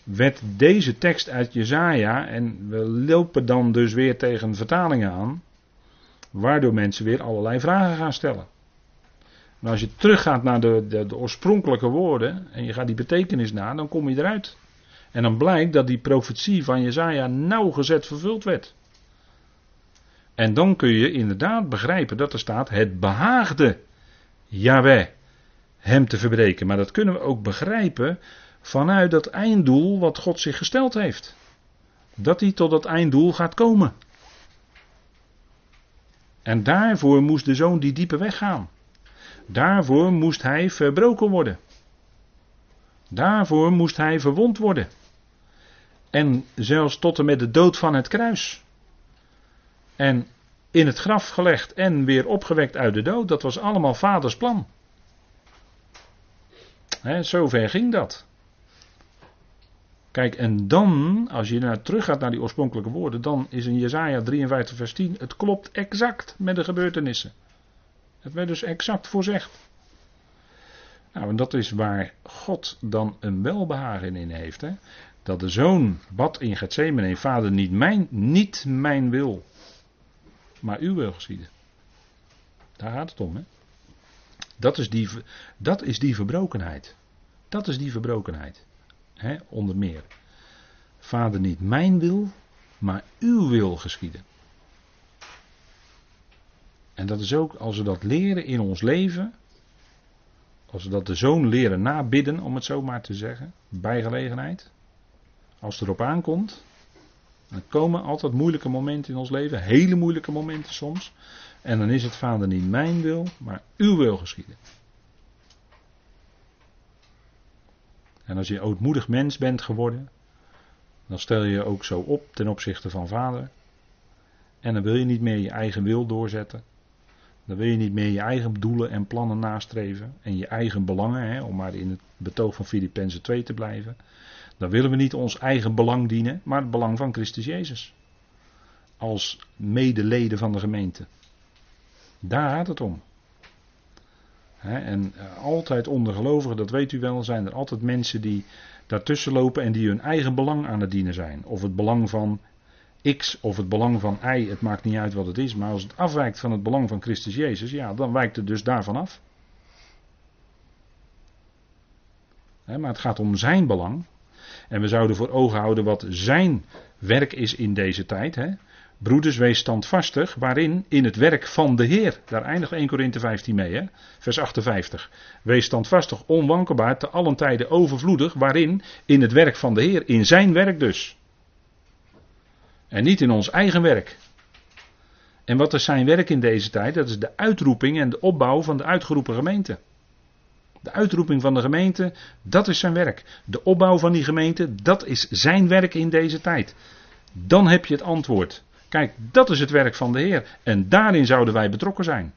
werd deze tekst uit Jesaja, en we lopen dan dus weer tegen vertalingen aan, waardoor mensen weer allerlei vragen gaan stellen. En als je teruggaat naar de, de, de oorspronkelijke woorden, en je gaat die betekenis na, dan kom je eruit. En dan blijkt dat die profetie van Jesaja nauwgezet vervuld werd. En dan kun je inderdaad begrijpen dat er staat, het behaagde Yahweh hem te verbreken. Maar dat kunnen we ook begrijpen vanuit dat einddoel wat God zich gesteld heeft. Dat hij tot dat einddoel gaat komen. En daarvoor moest de zoon die diepe weg gaan. Daarvoor moest hij verbroken worden. Daarvoor moest hij verwond worden. En zelfs tot en met de dood van het kruis. En in het graf gelegd en weer opgewekt uit de dood. Dat was allemaal vaders plan. He, zover ging dat. Kijk, en dan, als je naar terug gaat naar die oorspronkelijke woorden, dan is in Jesaja drieënvijftig vers tien, het klopt exact met de gebeurtenissen. Het werd dus exact voorzegd. Nou, en dat is waar God dan een welbehagen in heeft. Hè? Dat de zoon bad in Getsemane, vader, niet mijn, niet mijn wil, maar uw wil geschieden. Daar gaat het om, hè. Dat is die, dat is die verbrokenheid. Dat is die verbrokenheid. He, onder meer. Vader, niet mijn wil, maar uw wil geschieden. En dat is ook, als we dat leren in ons leven, als we dat de zoon leren nabidden, om het zo maar te zeggen, bij gelegenheid, als het erop aankomt, dan komen altijd moeilijke momenten in ons leven, hele moeilijke momenten soms, en dan is het, vader, niet mijn wil, maar uw wil geschieden. En als je ootmoedig mens bent geworden, dan stel je je ook zo op ten opzichte van vader. En dan wil je niet meer je eigen wil doorzetten. Dan wil je niet meer je eigen doelen en plannen nastreven. En je eigen belangen, hè, om maar in het betoog van Filippenzen twee te blijven. Dan willen we niet ons eigen belang dienen, maar het belang van Christus Jezus. Als medeleden van de gemeente. Daar gaat het om. He, en altijd onder gelovigen, dat weet u wel, zijn er altijd mensen die daartussen lopen en die hun eigen belang aan het dienen zijn. Of het belang van X of het belang van Y, het maakt niet uit wat het is. Maar als het afwijkt van het belang van Christus Jezus, ja, dan wijkt het dus daarvan af. He, maar het gaat om zijn belang. En we zouden voor ogen houden wat zijn werk is in deze tijd. Hè. Broeders, wees standvastig, waarin? In het werk van de Heer. Daar eindigt Eerste Korinthe vijftien mee, hè? Vers achtenvijftig. Wees standvastig, onwankelbaar, te allen tijden overvloedig, waarin? In het werk van de Heer, in zijn werk dus. En niet in ons eigen werk. En wat is zijn werk in deze tijd? Dat is de uitroeping en de opbouw van de uitgeroepen gemeente. De uitroeping van de gemeente, dat is zijn werk. De opbouw van die gemeente, dat is zijn werk in deze tijd. Dan heb je het antwoord. Kijk, dat is het werk van de Heer. En daarin zouden wij betrokken zijn.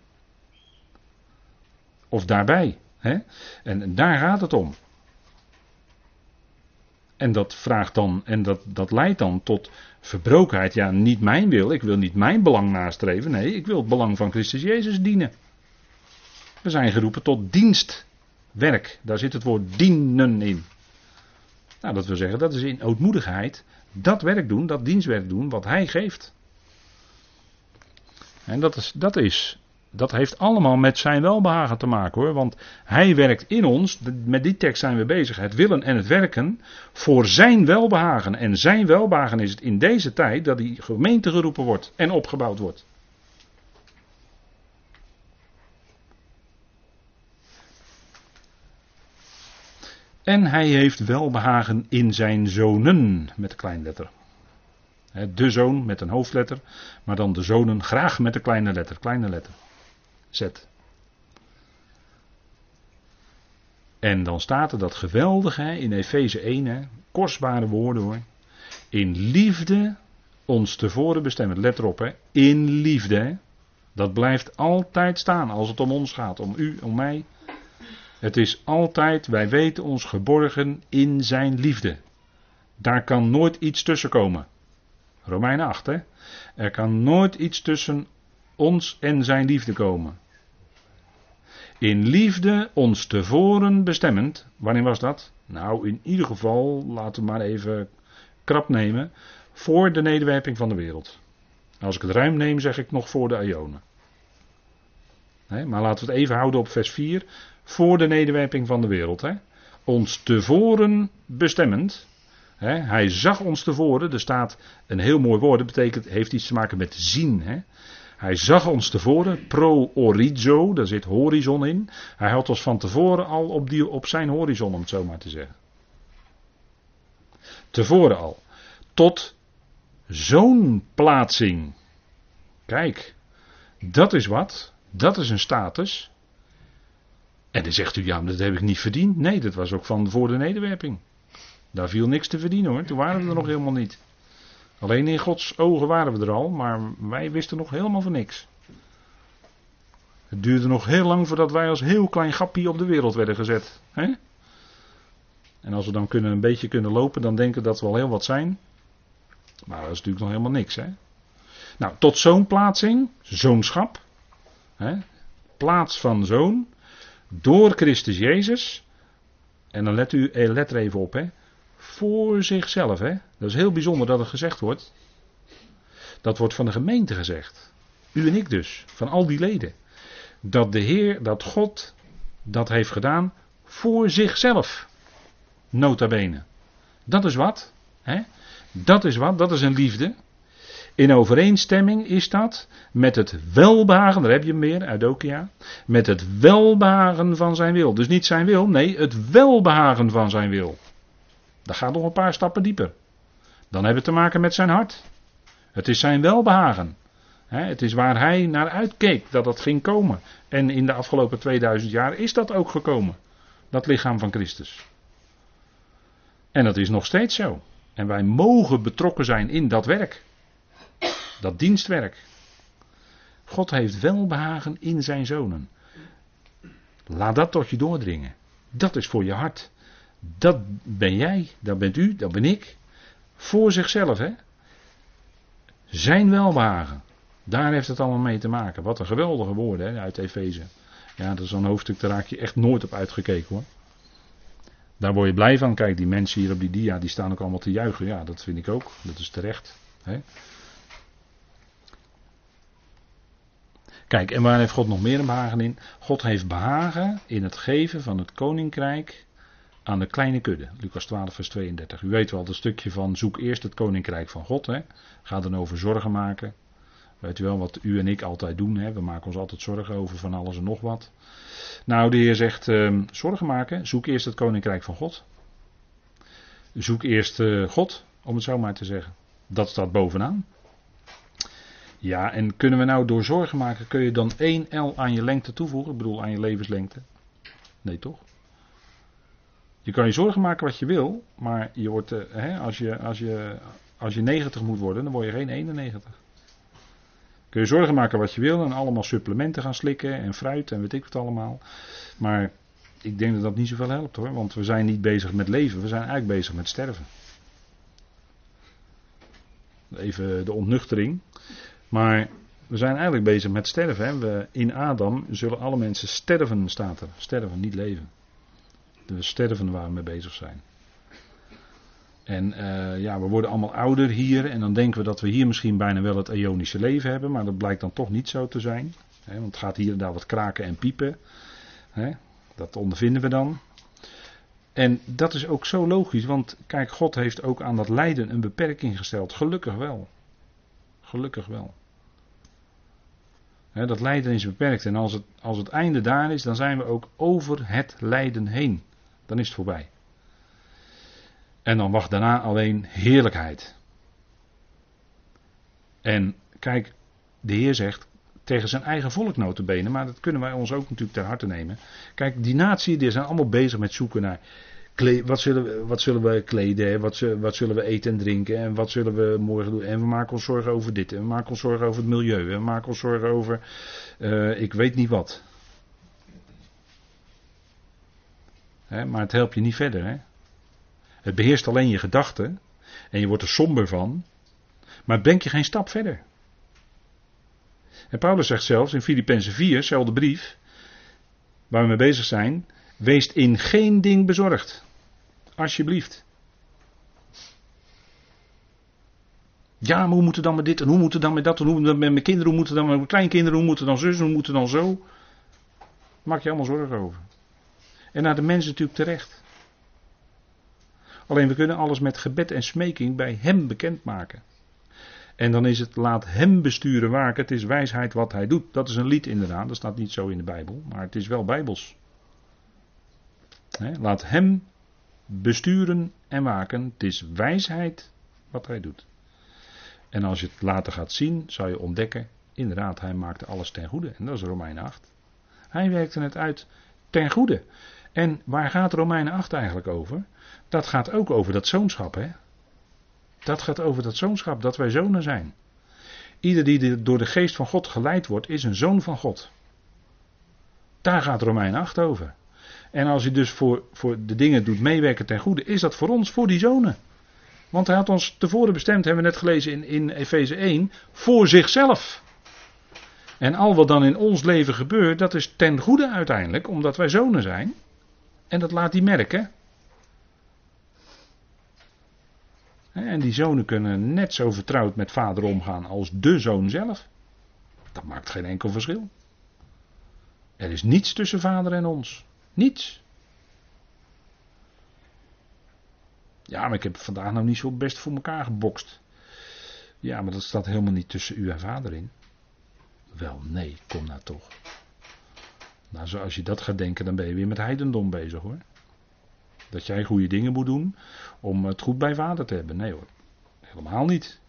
Of daarbij. Hè? En daar gaat het om. En dat vraagt dan, en dat, dat leidt dan tot verbrokenheid. Ja, niet mijn wil. Ik wil niet mijn belang nastreven. Nee, ik wil het belang van Christus Jezus dienen. We zijn geroepen tot dienstwerk. Daar zit het woord dienen in. Nou, dat wil zeggen, dat is in ootmoedigheid dat werk doen, dat dienstwerk doen wat hij geeft. En dat is, dat is, dat heeft allemaal met zijn welbehagen te maken, hoor. Want hij werkt in ons, met die tekst zijn we bezig, het willen en het werken voor zijn welbehagen. En zijn welbehagen is het in deze tijd dat die gemeente geroepen wordt en opgebouwd wordt. En hij heeft welbehagen in zijn zonen, met de kleinletter. De zoon met een hoofdletter, maar dan de zonen graag met de kleine letter, kleine letter. Z. En dan staat er dat geweldige in Efeze één, hè, kostbare woorden hoor. In liefde ons tevoren bestemmen, let erop hè, in liefde. Hè. Dat blijft altijd staan als het om ons gaat, om u, om mij. Het is altijd, wij weten ons geborgen in zijn liefde. Daar kan nooit iets tussen komen. Romeinen acht, hè? Er kan nooit iets tussen ons en zijn liefde komen. In liefde ons tevoren bestemmend. Wanneer was dat? Nou, in ieder geval, laten we maar even krap nemen, voor de nederwerping van de wereld. Als ik het ruim neem, zeg ik nog voor de aionen. He, maar laten we het even houden op vers vier. Voor de nederwerping van de wereld. He. Ons tevoren bestemmend. He, hij zag ons tevoren. Er staat een heel mooi woord. Dat betekent, heeft iets te maken met zien. He. Hij zag ons tevoren. Pro orizo. Daar zit horizon in. Hij had ons van tevoren al op, die, op zijn horizon, om het zo maar te zeggen. Tevoren al. Tot zo'n plaatsing. Kijk. Dat is wat. Dat is een status. En dan zegt u, ja, maar dat heb ik niet verdiend. Nee, dat was ook van voor de nederwerping. Daar viel niks te verdienen hoor. Toen waren we er nog helemaal niet. Alleen in Gods ogen waren we er al, maar wij wisten nog helemaal van niks. Het duurde nog heel lang voordat wij als heel klein gappie op de wereld werden gezet. Hè? En als we dan kunnen, een beetje kunnen lopen, dan denken we dat we al heel wat zijn. Maar dat is natuurlijk nog helemaal niks. Hè? Nou, tot zo'n plaatsing, zoonschap. He, plaats van zoon door Christus Jezus. En dan let u, let er even op, hè, voor zichzelf, hè. Dat is heel bijzonder dat het gezegd wordt. Dat wordt van de gemeente gezegd. U en ik dus, van al die leden. Dat de Heer, dat God dat heeft gedaan voor zichzelf. Nota bene. Dat is wat, hè. Dat is wat, dat is een liefde. In overeenstemming is dat met het welbehagen, daar heb je hem weer, eudokia, met het welbehagen van zijn wil. Dus niet zijn wil, nee, het welbehagen van zijn wil. Dat gaat nog een paar stappen dieper. Dan hebben we te maken met zijn hart. Het is zijn welbehagen. Het is waar hij naar uitkeek dat dat ging komen. En in de afgelopen tweeduizend jaar is dat ook gekomen. Dat lichaam van Christus. En dat is nog steeds zo. En wij mogen betrokken zijn in dat werk. Dat dienstwerk. God heeft welbehagen in zijn zonen. Laat dat tot je doordringen. Dat is voor je hart. Dat ben jij, dat bent u, dat ben ik. Voor zichzelf, hè. Zijn welbehagen. Daar heeft het allemaal mee te maken. Wat een geweldige woorden, hè, uit Efeze. Ja, dat is zo'n hoofdstuk, daar raak je echt nooit op uitgekeken, hoor. Daar word je blij van. Kijk, die mensen hier op die dia, die staan ook allemaal te juichen. Ja, dat vind ik ook. Dat is terecht, hè. Kijk, en waar heeft God nog meer een behagen in? God heeft behagen in het geven van het koninkrijk aan de kleine kudde. Lucas twaalf vers tweeëndertig. U weet wel, dat stukje van zoek eerst het koninkrijk van God. Hè? Ga dan over zorgen maken. Weet u wel wat u en ik altijd doen. Hè? We maken ons altijd zorgen over van alles en nog wat. Nou, de Heer zegt, euh, zorgen maken. Zoek eerst het koninkrijk van God. Zoek eerst euh, God, om het zo maar te zeggen. Dat staat bovenaan. Ja, en kunnen we nou door zorgen maken, kun je dan één L aan je lengte toevoegen? Ik bedoel, aan je levenslengte. Nee, toch? Je kan je zorgen maken wat je wil, maar je wordt, hè, als, je, als, je, als je negentig moet worden, dan word je geen eenennegentig. Kun je zorgen maken wat je wil en allemaal supplementen gaan slikken en fruit en weet ik wat allemaal. Maar ik denk dat dat niet zoveel helpt hoor, want we zijn niet bezig met leven, we zijn eigenlijk bezig met sterven. Even de ontnuchtering. Maar we zijn eigenlijk bezig met sterven. Hè? We, in Adam zullen alle mensen sterven, staat er. Sterven, niet leven. Dus sterven waar we mee bezig zijn. En uh, ja, we worden allemaal ouder hier. En dan denken we dat we hier misschien bijna wel het eonische leven hebben. Maar dat blijkt dan toch niet zo te zijn. Hè? Want het gaat hier en daar wat kraken en piepen. Hè? Dat ondervinden we dan. En dat is ook zo logisch. Want kijk, God heeft ook aan dat lijden een beperking gesteld. Gelukkig wel. Gelukkig wel. He, dat lijden is beperkt. En als het, als het einde daar is, dan zijn we ook over het lijden heen. Dan is het voorbij. En dan wacht daarna alleen heerlijkheid. En kijk, de Heer zegt tegen zijn eigen volk notabene, maar dat kunnen wij ons ook natuurlijk ter harte nemen. Kijk, die natie, die zijn allemaal bezig met zoeken naar Klee, wat, zullen we, wat zullen we kleden, wat, wat zullen we eten en drinken en wat zullen we morgen doen. En we maken ons zorgen over dit en we maken ons zorgen over het milieu en we maken ons zorgen over uh, ik weet niet wat. Hè, maar het helpt je niet verder. Hè? Het beheerst alleen je gedachten en je wordt er somber van, maar het brengt je geen stap verder. En Paulus zegt zelfs in Filippenzen vier, zelfde brief, waar we mee bezig zijn, wees in geen ding bezorgd. Alsjeblieft. Ja, maar hoe moet het dan met dit en hoe moet het dan met dat en hoe moet het met mijn kinderen, hoe moet het dan met mijn kleinkinderen, hoe moet het dan zus, hoe moet het dan zo. Maak je allemaal zorgen over. En naar de mensen natuurlijk terecht. Alleen we kunnen alles met gebed en smeking bij hem bekendmaken. En dan is het laat hem besturen waken, het is wijsheid wat hij doet. Dat is een lied inderdaad, dat staat niet zo in de Bijbel, maar het is wel bijbels. He, laat hem besturen en waken, het is wijsheid wat hij doet. En als je het later gaat zien, zal je ontdekken, inderdaad, hij maakte alles ten goede. En dat is Romeinen acht. Hij werkte het uit ten goede. En waar gaat Romeinen acht eigenlijk over? Dat gaat ook over dat zoonschap, hè? Dat gaat over dat zoonschap, dat wij zonen zijn. Ieder die door de geest van God geleid wordt, is een zoon van God. Daar gaat Romeinen acht over. En als hij dus voor, voor de dingen doet meewerken ten goede, is dat voor ons, voor die zonen. Want hij had ons tevoren bestemd, hebben we net gelezen in, in Efeze één, voor zichzelf. En al wat dan in ons leven gebeurt, dat is ten goede uiteindelijk, omdat wij zonen zijn. En dat laat hij merken. En die zonen kunnen net zo vertrouwd met vader omgaan als de zoon zelf. Dat maakt geen enkel verschil. Er is niets tussen vader en ons. Niets. Ja, maar ik heb vandaag nou niet zo best voor elkaar gebokst. Ja, maar dat staat helemaal niet tussen u en vader in. Wel, nee, kom nou toch. Nou, zoals je dat gaat denken, dan ben je weer met heidendom bezig hoor. Dat jij goede dingen moet doen om het goed bij vader te hebben. Nee hoor, helemaal niet.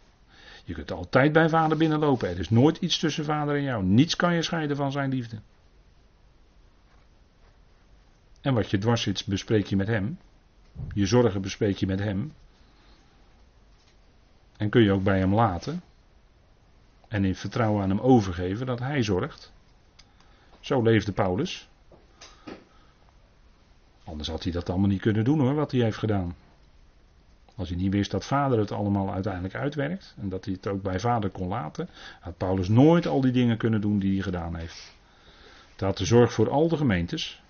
Je kunt altijd bij vader binnenlopen. Er is nooit iets tussen vader en jou. Niets kan je scheiden van zijn liefde. En wat je dwars zit, bespreek je met hem. Je zorgen bespreek je met hem. En kun je ook bij hem laten. En in vertrouwen aan hem overgeven dat hij zorgt. Zo leefde Paulus. Anders had hij dat allemaal niet kunnen doen hoor, wat hij heeft gedaan. Als hij niet wist dat vader het allemaal uiteindelijk uitwerkt. En dat hij het ook bij vader kon laten. Had Paulus nooit al die dingen kunnen doen die hij gedaan heeft. Hij had de zorg voor al de gemeentes.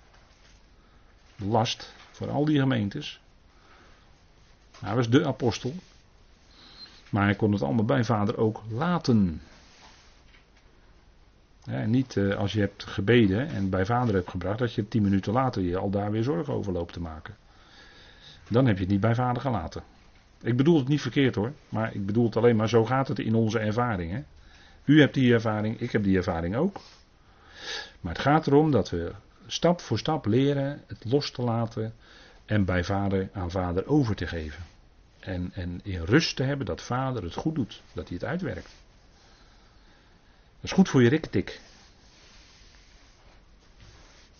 De last voor al die gemeentes. Hij was de apostel. Maar hij kon het allemaal bij vader ook laten. Ja, niet uh, als je hebt gebeden en bij vader hebt gebracht, dat je tien minuten later je al daar weer zorgen over loopt te maken. Dan heb je het niet bij vader gelaten. Ik bedoel het niet verkeerd hoor, maar ik bedoel het alleen maar zo gaat het in onze ervaring. Hè? U hebt die ervaring, ik heb die ervaring ook. Maar het gaat erom dat we stap voor stap leren het los te laten en bij vader aan vader over te geven. En, en in rust te hebben dat vader het goed doet, dat hij het uitwerkt. Dat is goed voor je rikketik.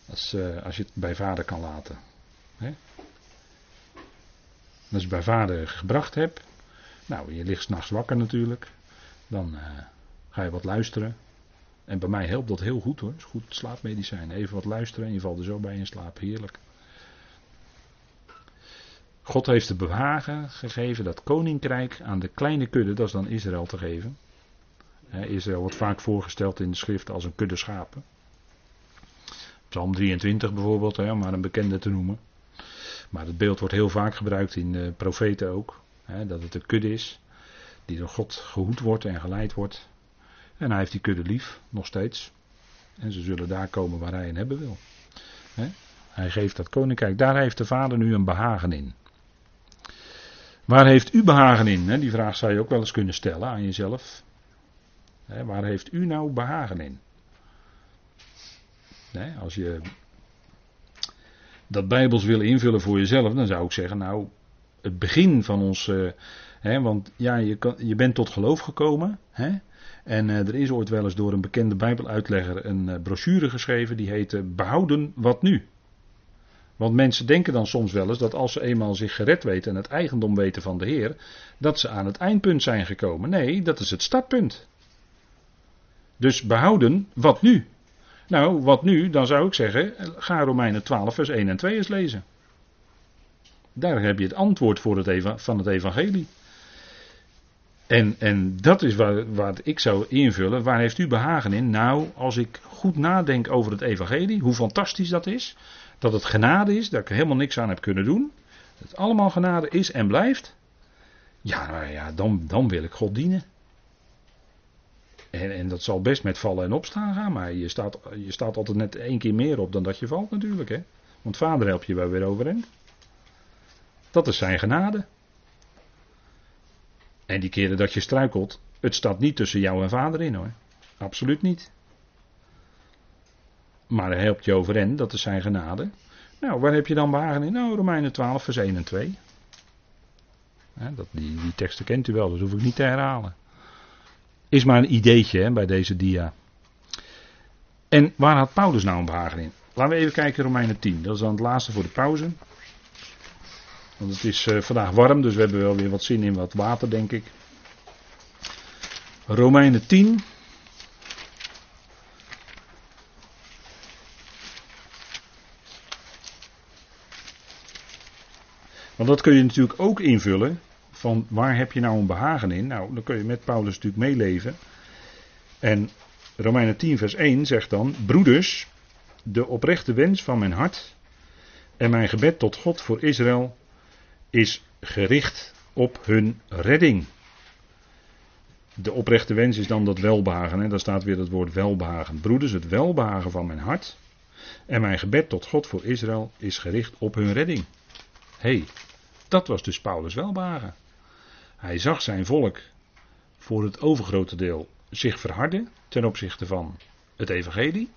Als, uh, als je het bij vader kan laten. Hè? Als je bij vader gebracht hebt. Nou, je ligt 's nachts wakker natuurlijk. Dan uh, ga je wat luisteren. En bij mij helpt dat heel goed hoor. Dat is goed slaapmedicijn. Even wat luisteren en je valt er zo bij in slaap. Heerlijk. God heeft het behagen gegeven dat koninkrijk aan de kleine kudde, dat is dan Israël, te geven. Israël wordt vaak voorgesteld in de schrift als een kudde schapen. Psalm drieëntwintig bijvoorbeeld, om maar een bekende te noemen. Maar het beeld wordt heel vaak gebruikt in de profeten ook. Dat het een kudde is die door God gehoed wordt en geleid wordt. En hij heeft die kudde lief, nog steeds. En ze zullen daar komen waar hij hen hebben wil. Hij geeft dat koninkrijk, daar heeft de vader nu een behagen in. Waar heeft u behagen in? Die vraag zou je ook wel eens kunnen stellen aan jezelf. He, waar heeft u nou behagen in? He, als je dat bijbels wil invullen voor jezelf, dan zou ik zeggen, nou, het begin van ons, uh, he, want ja, je, kan, je bent tot geloof gekomen, he, en uh, er is ooit wel eens door een bekende bijbeluitlegger een uh, brochure geschreven, die heette uh, Behouden wat nu? Want mensen denken dan soms wel eens dat als ze eenmaal zich gered weten en het eigendom weten van de Heer, dat ze aan het eindpunt zijn gekomen. Nee, dat is het startpunt. Dus behouden, wat nu? Nou, wat nu, dan zou ik zeggen, ga Romeinen twaalf vers een en twee eens lezen. Daar heb je het antwoord voor het eva- van het evangelie. En, en dat is waar, waar ik zou invullen. Waar heeft u behagen in? Nou, als ik goed nadenk over het evangelie, hoe fantastisch dat is. Dat het genade is, dat ik er helemaal niks aan heb kunnen doen. Dat het allemaal genade is en blijft. Ja, nou ja, dan, dan wil ik God dienen. En, en dat zal best met vallen en opstaan gaan. Maar je staat, je staat altijd net één keer meer op dan dat je valt natuurlijk. Hè? Want Vader helpt je wel weer overeind. Dat is zijn genade. En die keren dat je struikelt, het staat niet tussen jou en Vader in hoor. Absoluut niet. Maar hij helpt je overeind, dat is zijn genade. Nou, waar heb je dan behagen in? Nou, Romeinen twaalf vers een en twee. He, dat, die, die teksten kent u wel, dus hoef ik niet te herhalen. Is maar een ideetje he, bij deze dia. En waar had Paulus nou een behagen in? Laten we even kijken Romeinen tien. Dat is dan het laatste voor de pauze. Want het is uh, vandaag warm, dus we hebben wel weer wat zin in wat water, denk ik. Romeinen tien. Want dat kun je natuurlijk ook invullen, van waar heb je nou een behagen in? Nou, dan kun je met Paulus natuurlijk meeleven. En Romeinen tien vers een zegt dan, broeders, de oprechte wens van mijn hart en mijn gebed tot God voor Israël is gericht op hun redding. De oprechte wens is dan dat welbehagen, hè? Daar staat weer het woord welbehagen. Broeders, het welbehagen van mijn hart en mijn gebed tot God voor Israël is gericht op hun redding. Hé, hey, dat was dus Paulus welbehagen. Hij zag zijn volk voor het overgrote deel zich verharden ten opzichte van het evangelie.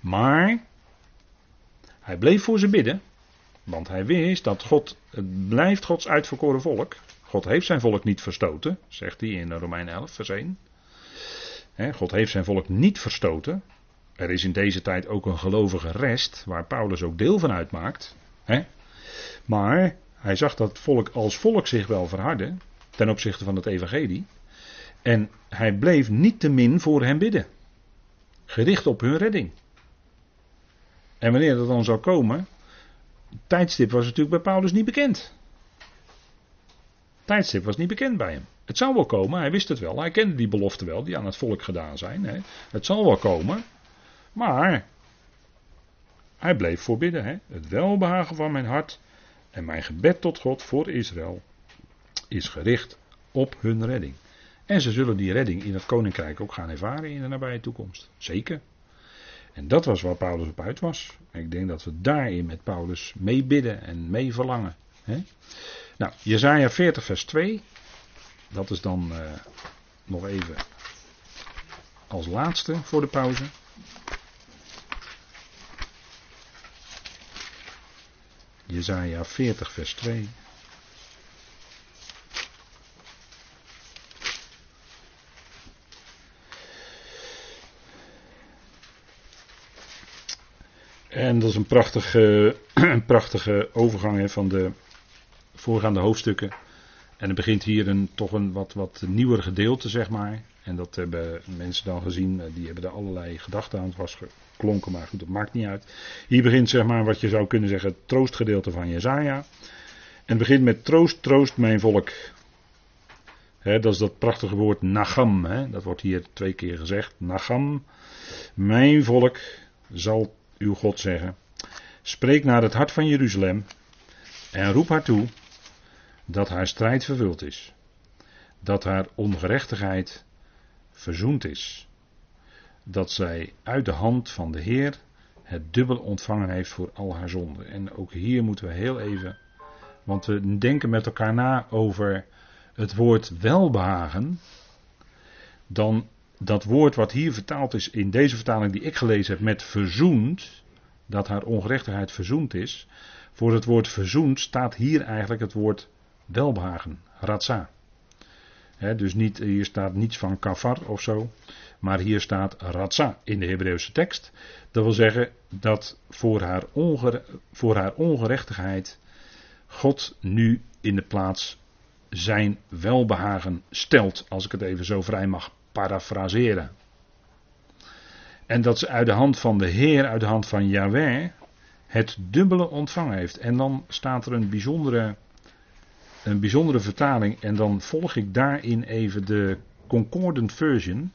Maar hij bleef voor ze bidden, want hij wist dat God, het blijft Gods uitverkoren volk. God heeft zijn volk niet verstoten, zegt hij in Romeinen elf vers een. He, God heeft zijn volk niet verstoten. Er is in deze tijd ook een gelovige rest, waar Paulus ook deel van uitmaakt. He? Maar hij zag dat het volk als volk zich wel verhardde ten opzichte van het evangelie. En hij bleef niettemin voor hen bidden. Gericht op hun redding. En wanneer dat dan zou komen, het tijdstip was natuurlijk bij Paulus niet bekend. Het tijdstip was niet bekend bij hem. Het zou wel komen, hij wist het wel. Hij kende die beloften wel die aan het volk gedaan zijn. He? Het zal wel komen, maar... Hij bleef voorbidden, hè? Het welbehagen van mijn hart en mijn gebed tot God voor Israël is gericht op hun redding. En ze zullen die redding in het koninkrijk ook gaan ervaren in de nabije toekomst. Zeker. En dat was waar Paulus op uit was. Ik denk dat we daarin met Paulus meebidden en mee verlangen. Hè? Nou, Jesaja veertig vers twee. Dat is dan uh, nog even als laatste voor de pauze. Jesaja veertig vers twee. En dat is een prachtige, een prachtige overgang van de voorgaande hoofdstukken. En er begint hier een, toch een wat, wat nieuwer gedeelte, zeg maar. En dat hebben mensen dan gezien, die hebben er allerlei gedachten aan. Het was geklonken, maar goed, dat maakt niet uit. Hier begint zeg maar wat je zou kunnen zeggen het troostgedeelte van Jesaja. En het begint met troost, troost mijn volk. He, dat is dat prachtige woord nacham. He. Dat wordt hier twee keer gezegd. Nacham, mijn volk, zal uw God zeggen. Spreek naar het hart van Jeruzalem en roep haar toe dat haar strijd vervuld is. Dat haar ongerechtigheid verzoend is, dat zij uit de hand van de Heer het dubbel ontvangen heeft voor al haar zonden. En ook hier moeten we heel even, want we denken met elkaar na over het woord welbehagen, dan dat woord wat hier vertaald is in deze vertaling die ik gelezen heb met verzoend, dat haar ongerechtigheid verzoend is, voor het woord verzoend staat hier eigenlijk het woord welbehagen, ratza. He, dus niet, hier staat niets van kafar of zo, maar hier staat ratza in de Hebreeuwse tekst. Dat wil zeggen dat voor haar, onger, voor haar ongerechtigheid God nu in de plaats zijn welbehagen stelt, als ik het even zo vrij mag parafraseren. En dat ze uit de hand van de Heer, uit de hand van Yahweh, het dubbele ontvangen heeft. En dan staat er een bijzondere, een bijzondere vertaling. En dan volg ik daarin even de Concordant Version.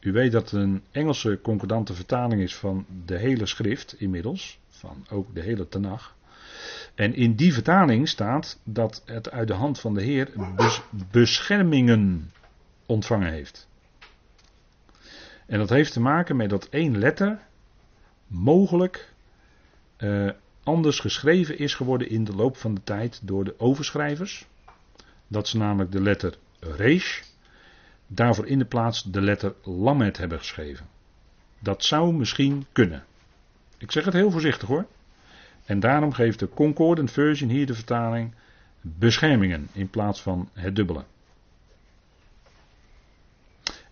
U weet dat een Engelse concordante vertaling is van de hele schrift inmiddels. Van ook de hele Tenach. En in die vertaling staat dat het uit de hand van de Heer bes, beschermingen ontvangen heeft. En dat heeft te maken met dat één letter mogelijk uh, anders geschreven is geworden in de loop van de tijd door de overschrijvers. Dat ze namelijk de letter Resh, daarvoor in de plaats de letter Lamed hebben geschreven. Dat zou misschien kunnen. Ik zeg het heel voorzichtig hoor. En daarom geeft de Concordant Version hier de vertaling beschermingen in plaats van het dubbele.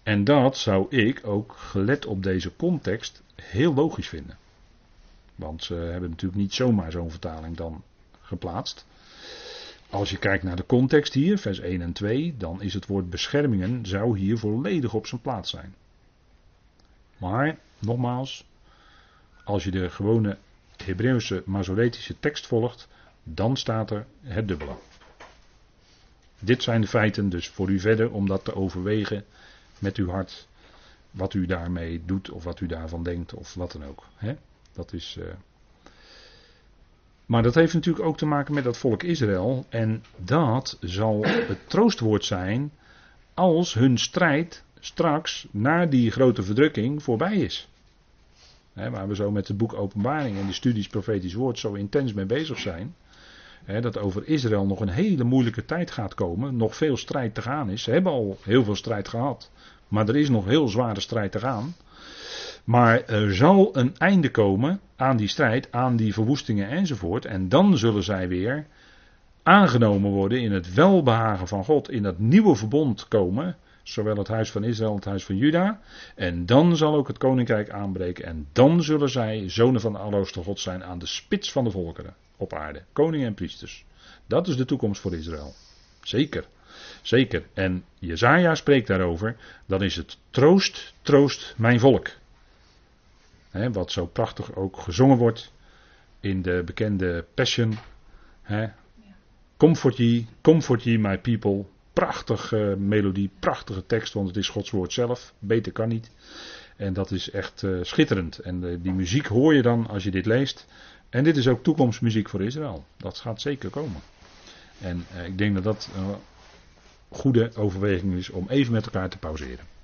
En dat zou ik ook, gelet op deze context, heel logisch vinden. Want ze hebben natuurlijk niet zomaar zo'n vertaling dan geplaatst. Als je kijkt naar de context hier, vers één en twee, dan is het woord beschermingen, zou hier volledig op zijn plaats zijn. Maar, nogmaals, als je de gewone Hebreeuwse Masoretische tekst volgt, dan staat er het dubbele. Dit zijn de feiten, dus voor u verder om dat te overwegen met uw hart, wat u daarmee doet of wat u daarvan denkt of wat dan ook. He? Dat is, uh... Maar dat heeft natuurlijk ook te maken met dat volk Israël en dat zal het troostwoord zijn als hun strijd straks na die grote verdrukking voorbij is. He, waar we zo met het boek Openbaring en de studies profetisch woord zo intens mee bezig zijn. He, dat over Israël nog een hele moeilijke tijd gaat komen. Nog veel strijd te gaan is. Ze hebben al heel veel strijd gehad. Maar er is nog heel zware strijd te gaan. Maar er zal een einde komen aan die strijd, aan die verwoestingen enzovoort. En dan zullen zij weer aangenomen worden in het welbehagen van God. In dat nieuwe verbond komen. Zowel het huis van Israël als het huis van Juda. En dan zal ook het koninkrijk aanbreken. En dan zullen zij zonen van de Allerhoogste God zijn aan de spits van de volkeren op aarde. Koningen en priesters. Dat is de toekomst voor Israël. Zeker. Zeker. En Jesaja spreekt daarover. Dan is het troost, troost mijn volk. He, wat zo prachtig ook gezongen wordt in de bekende Passion. He. Comfort ye, comfort ye my people. Prachtige melodie, prachtige tekst, want het is Gods woord zelf. Beter kan niet. En dat is echt uh, schitterend. En uh, die muziek hoor je dan als je dit leest. En dit is ook toekomstmuziek voor Israël. Dat gaat zeker komen. En uh, ik denk dat dat een uh, goede overweging is om even met elkaar te pauzeren.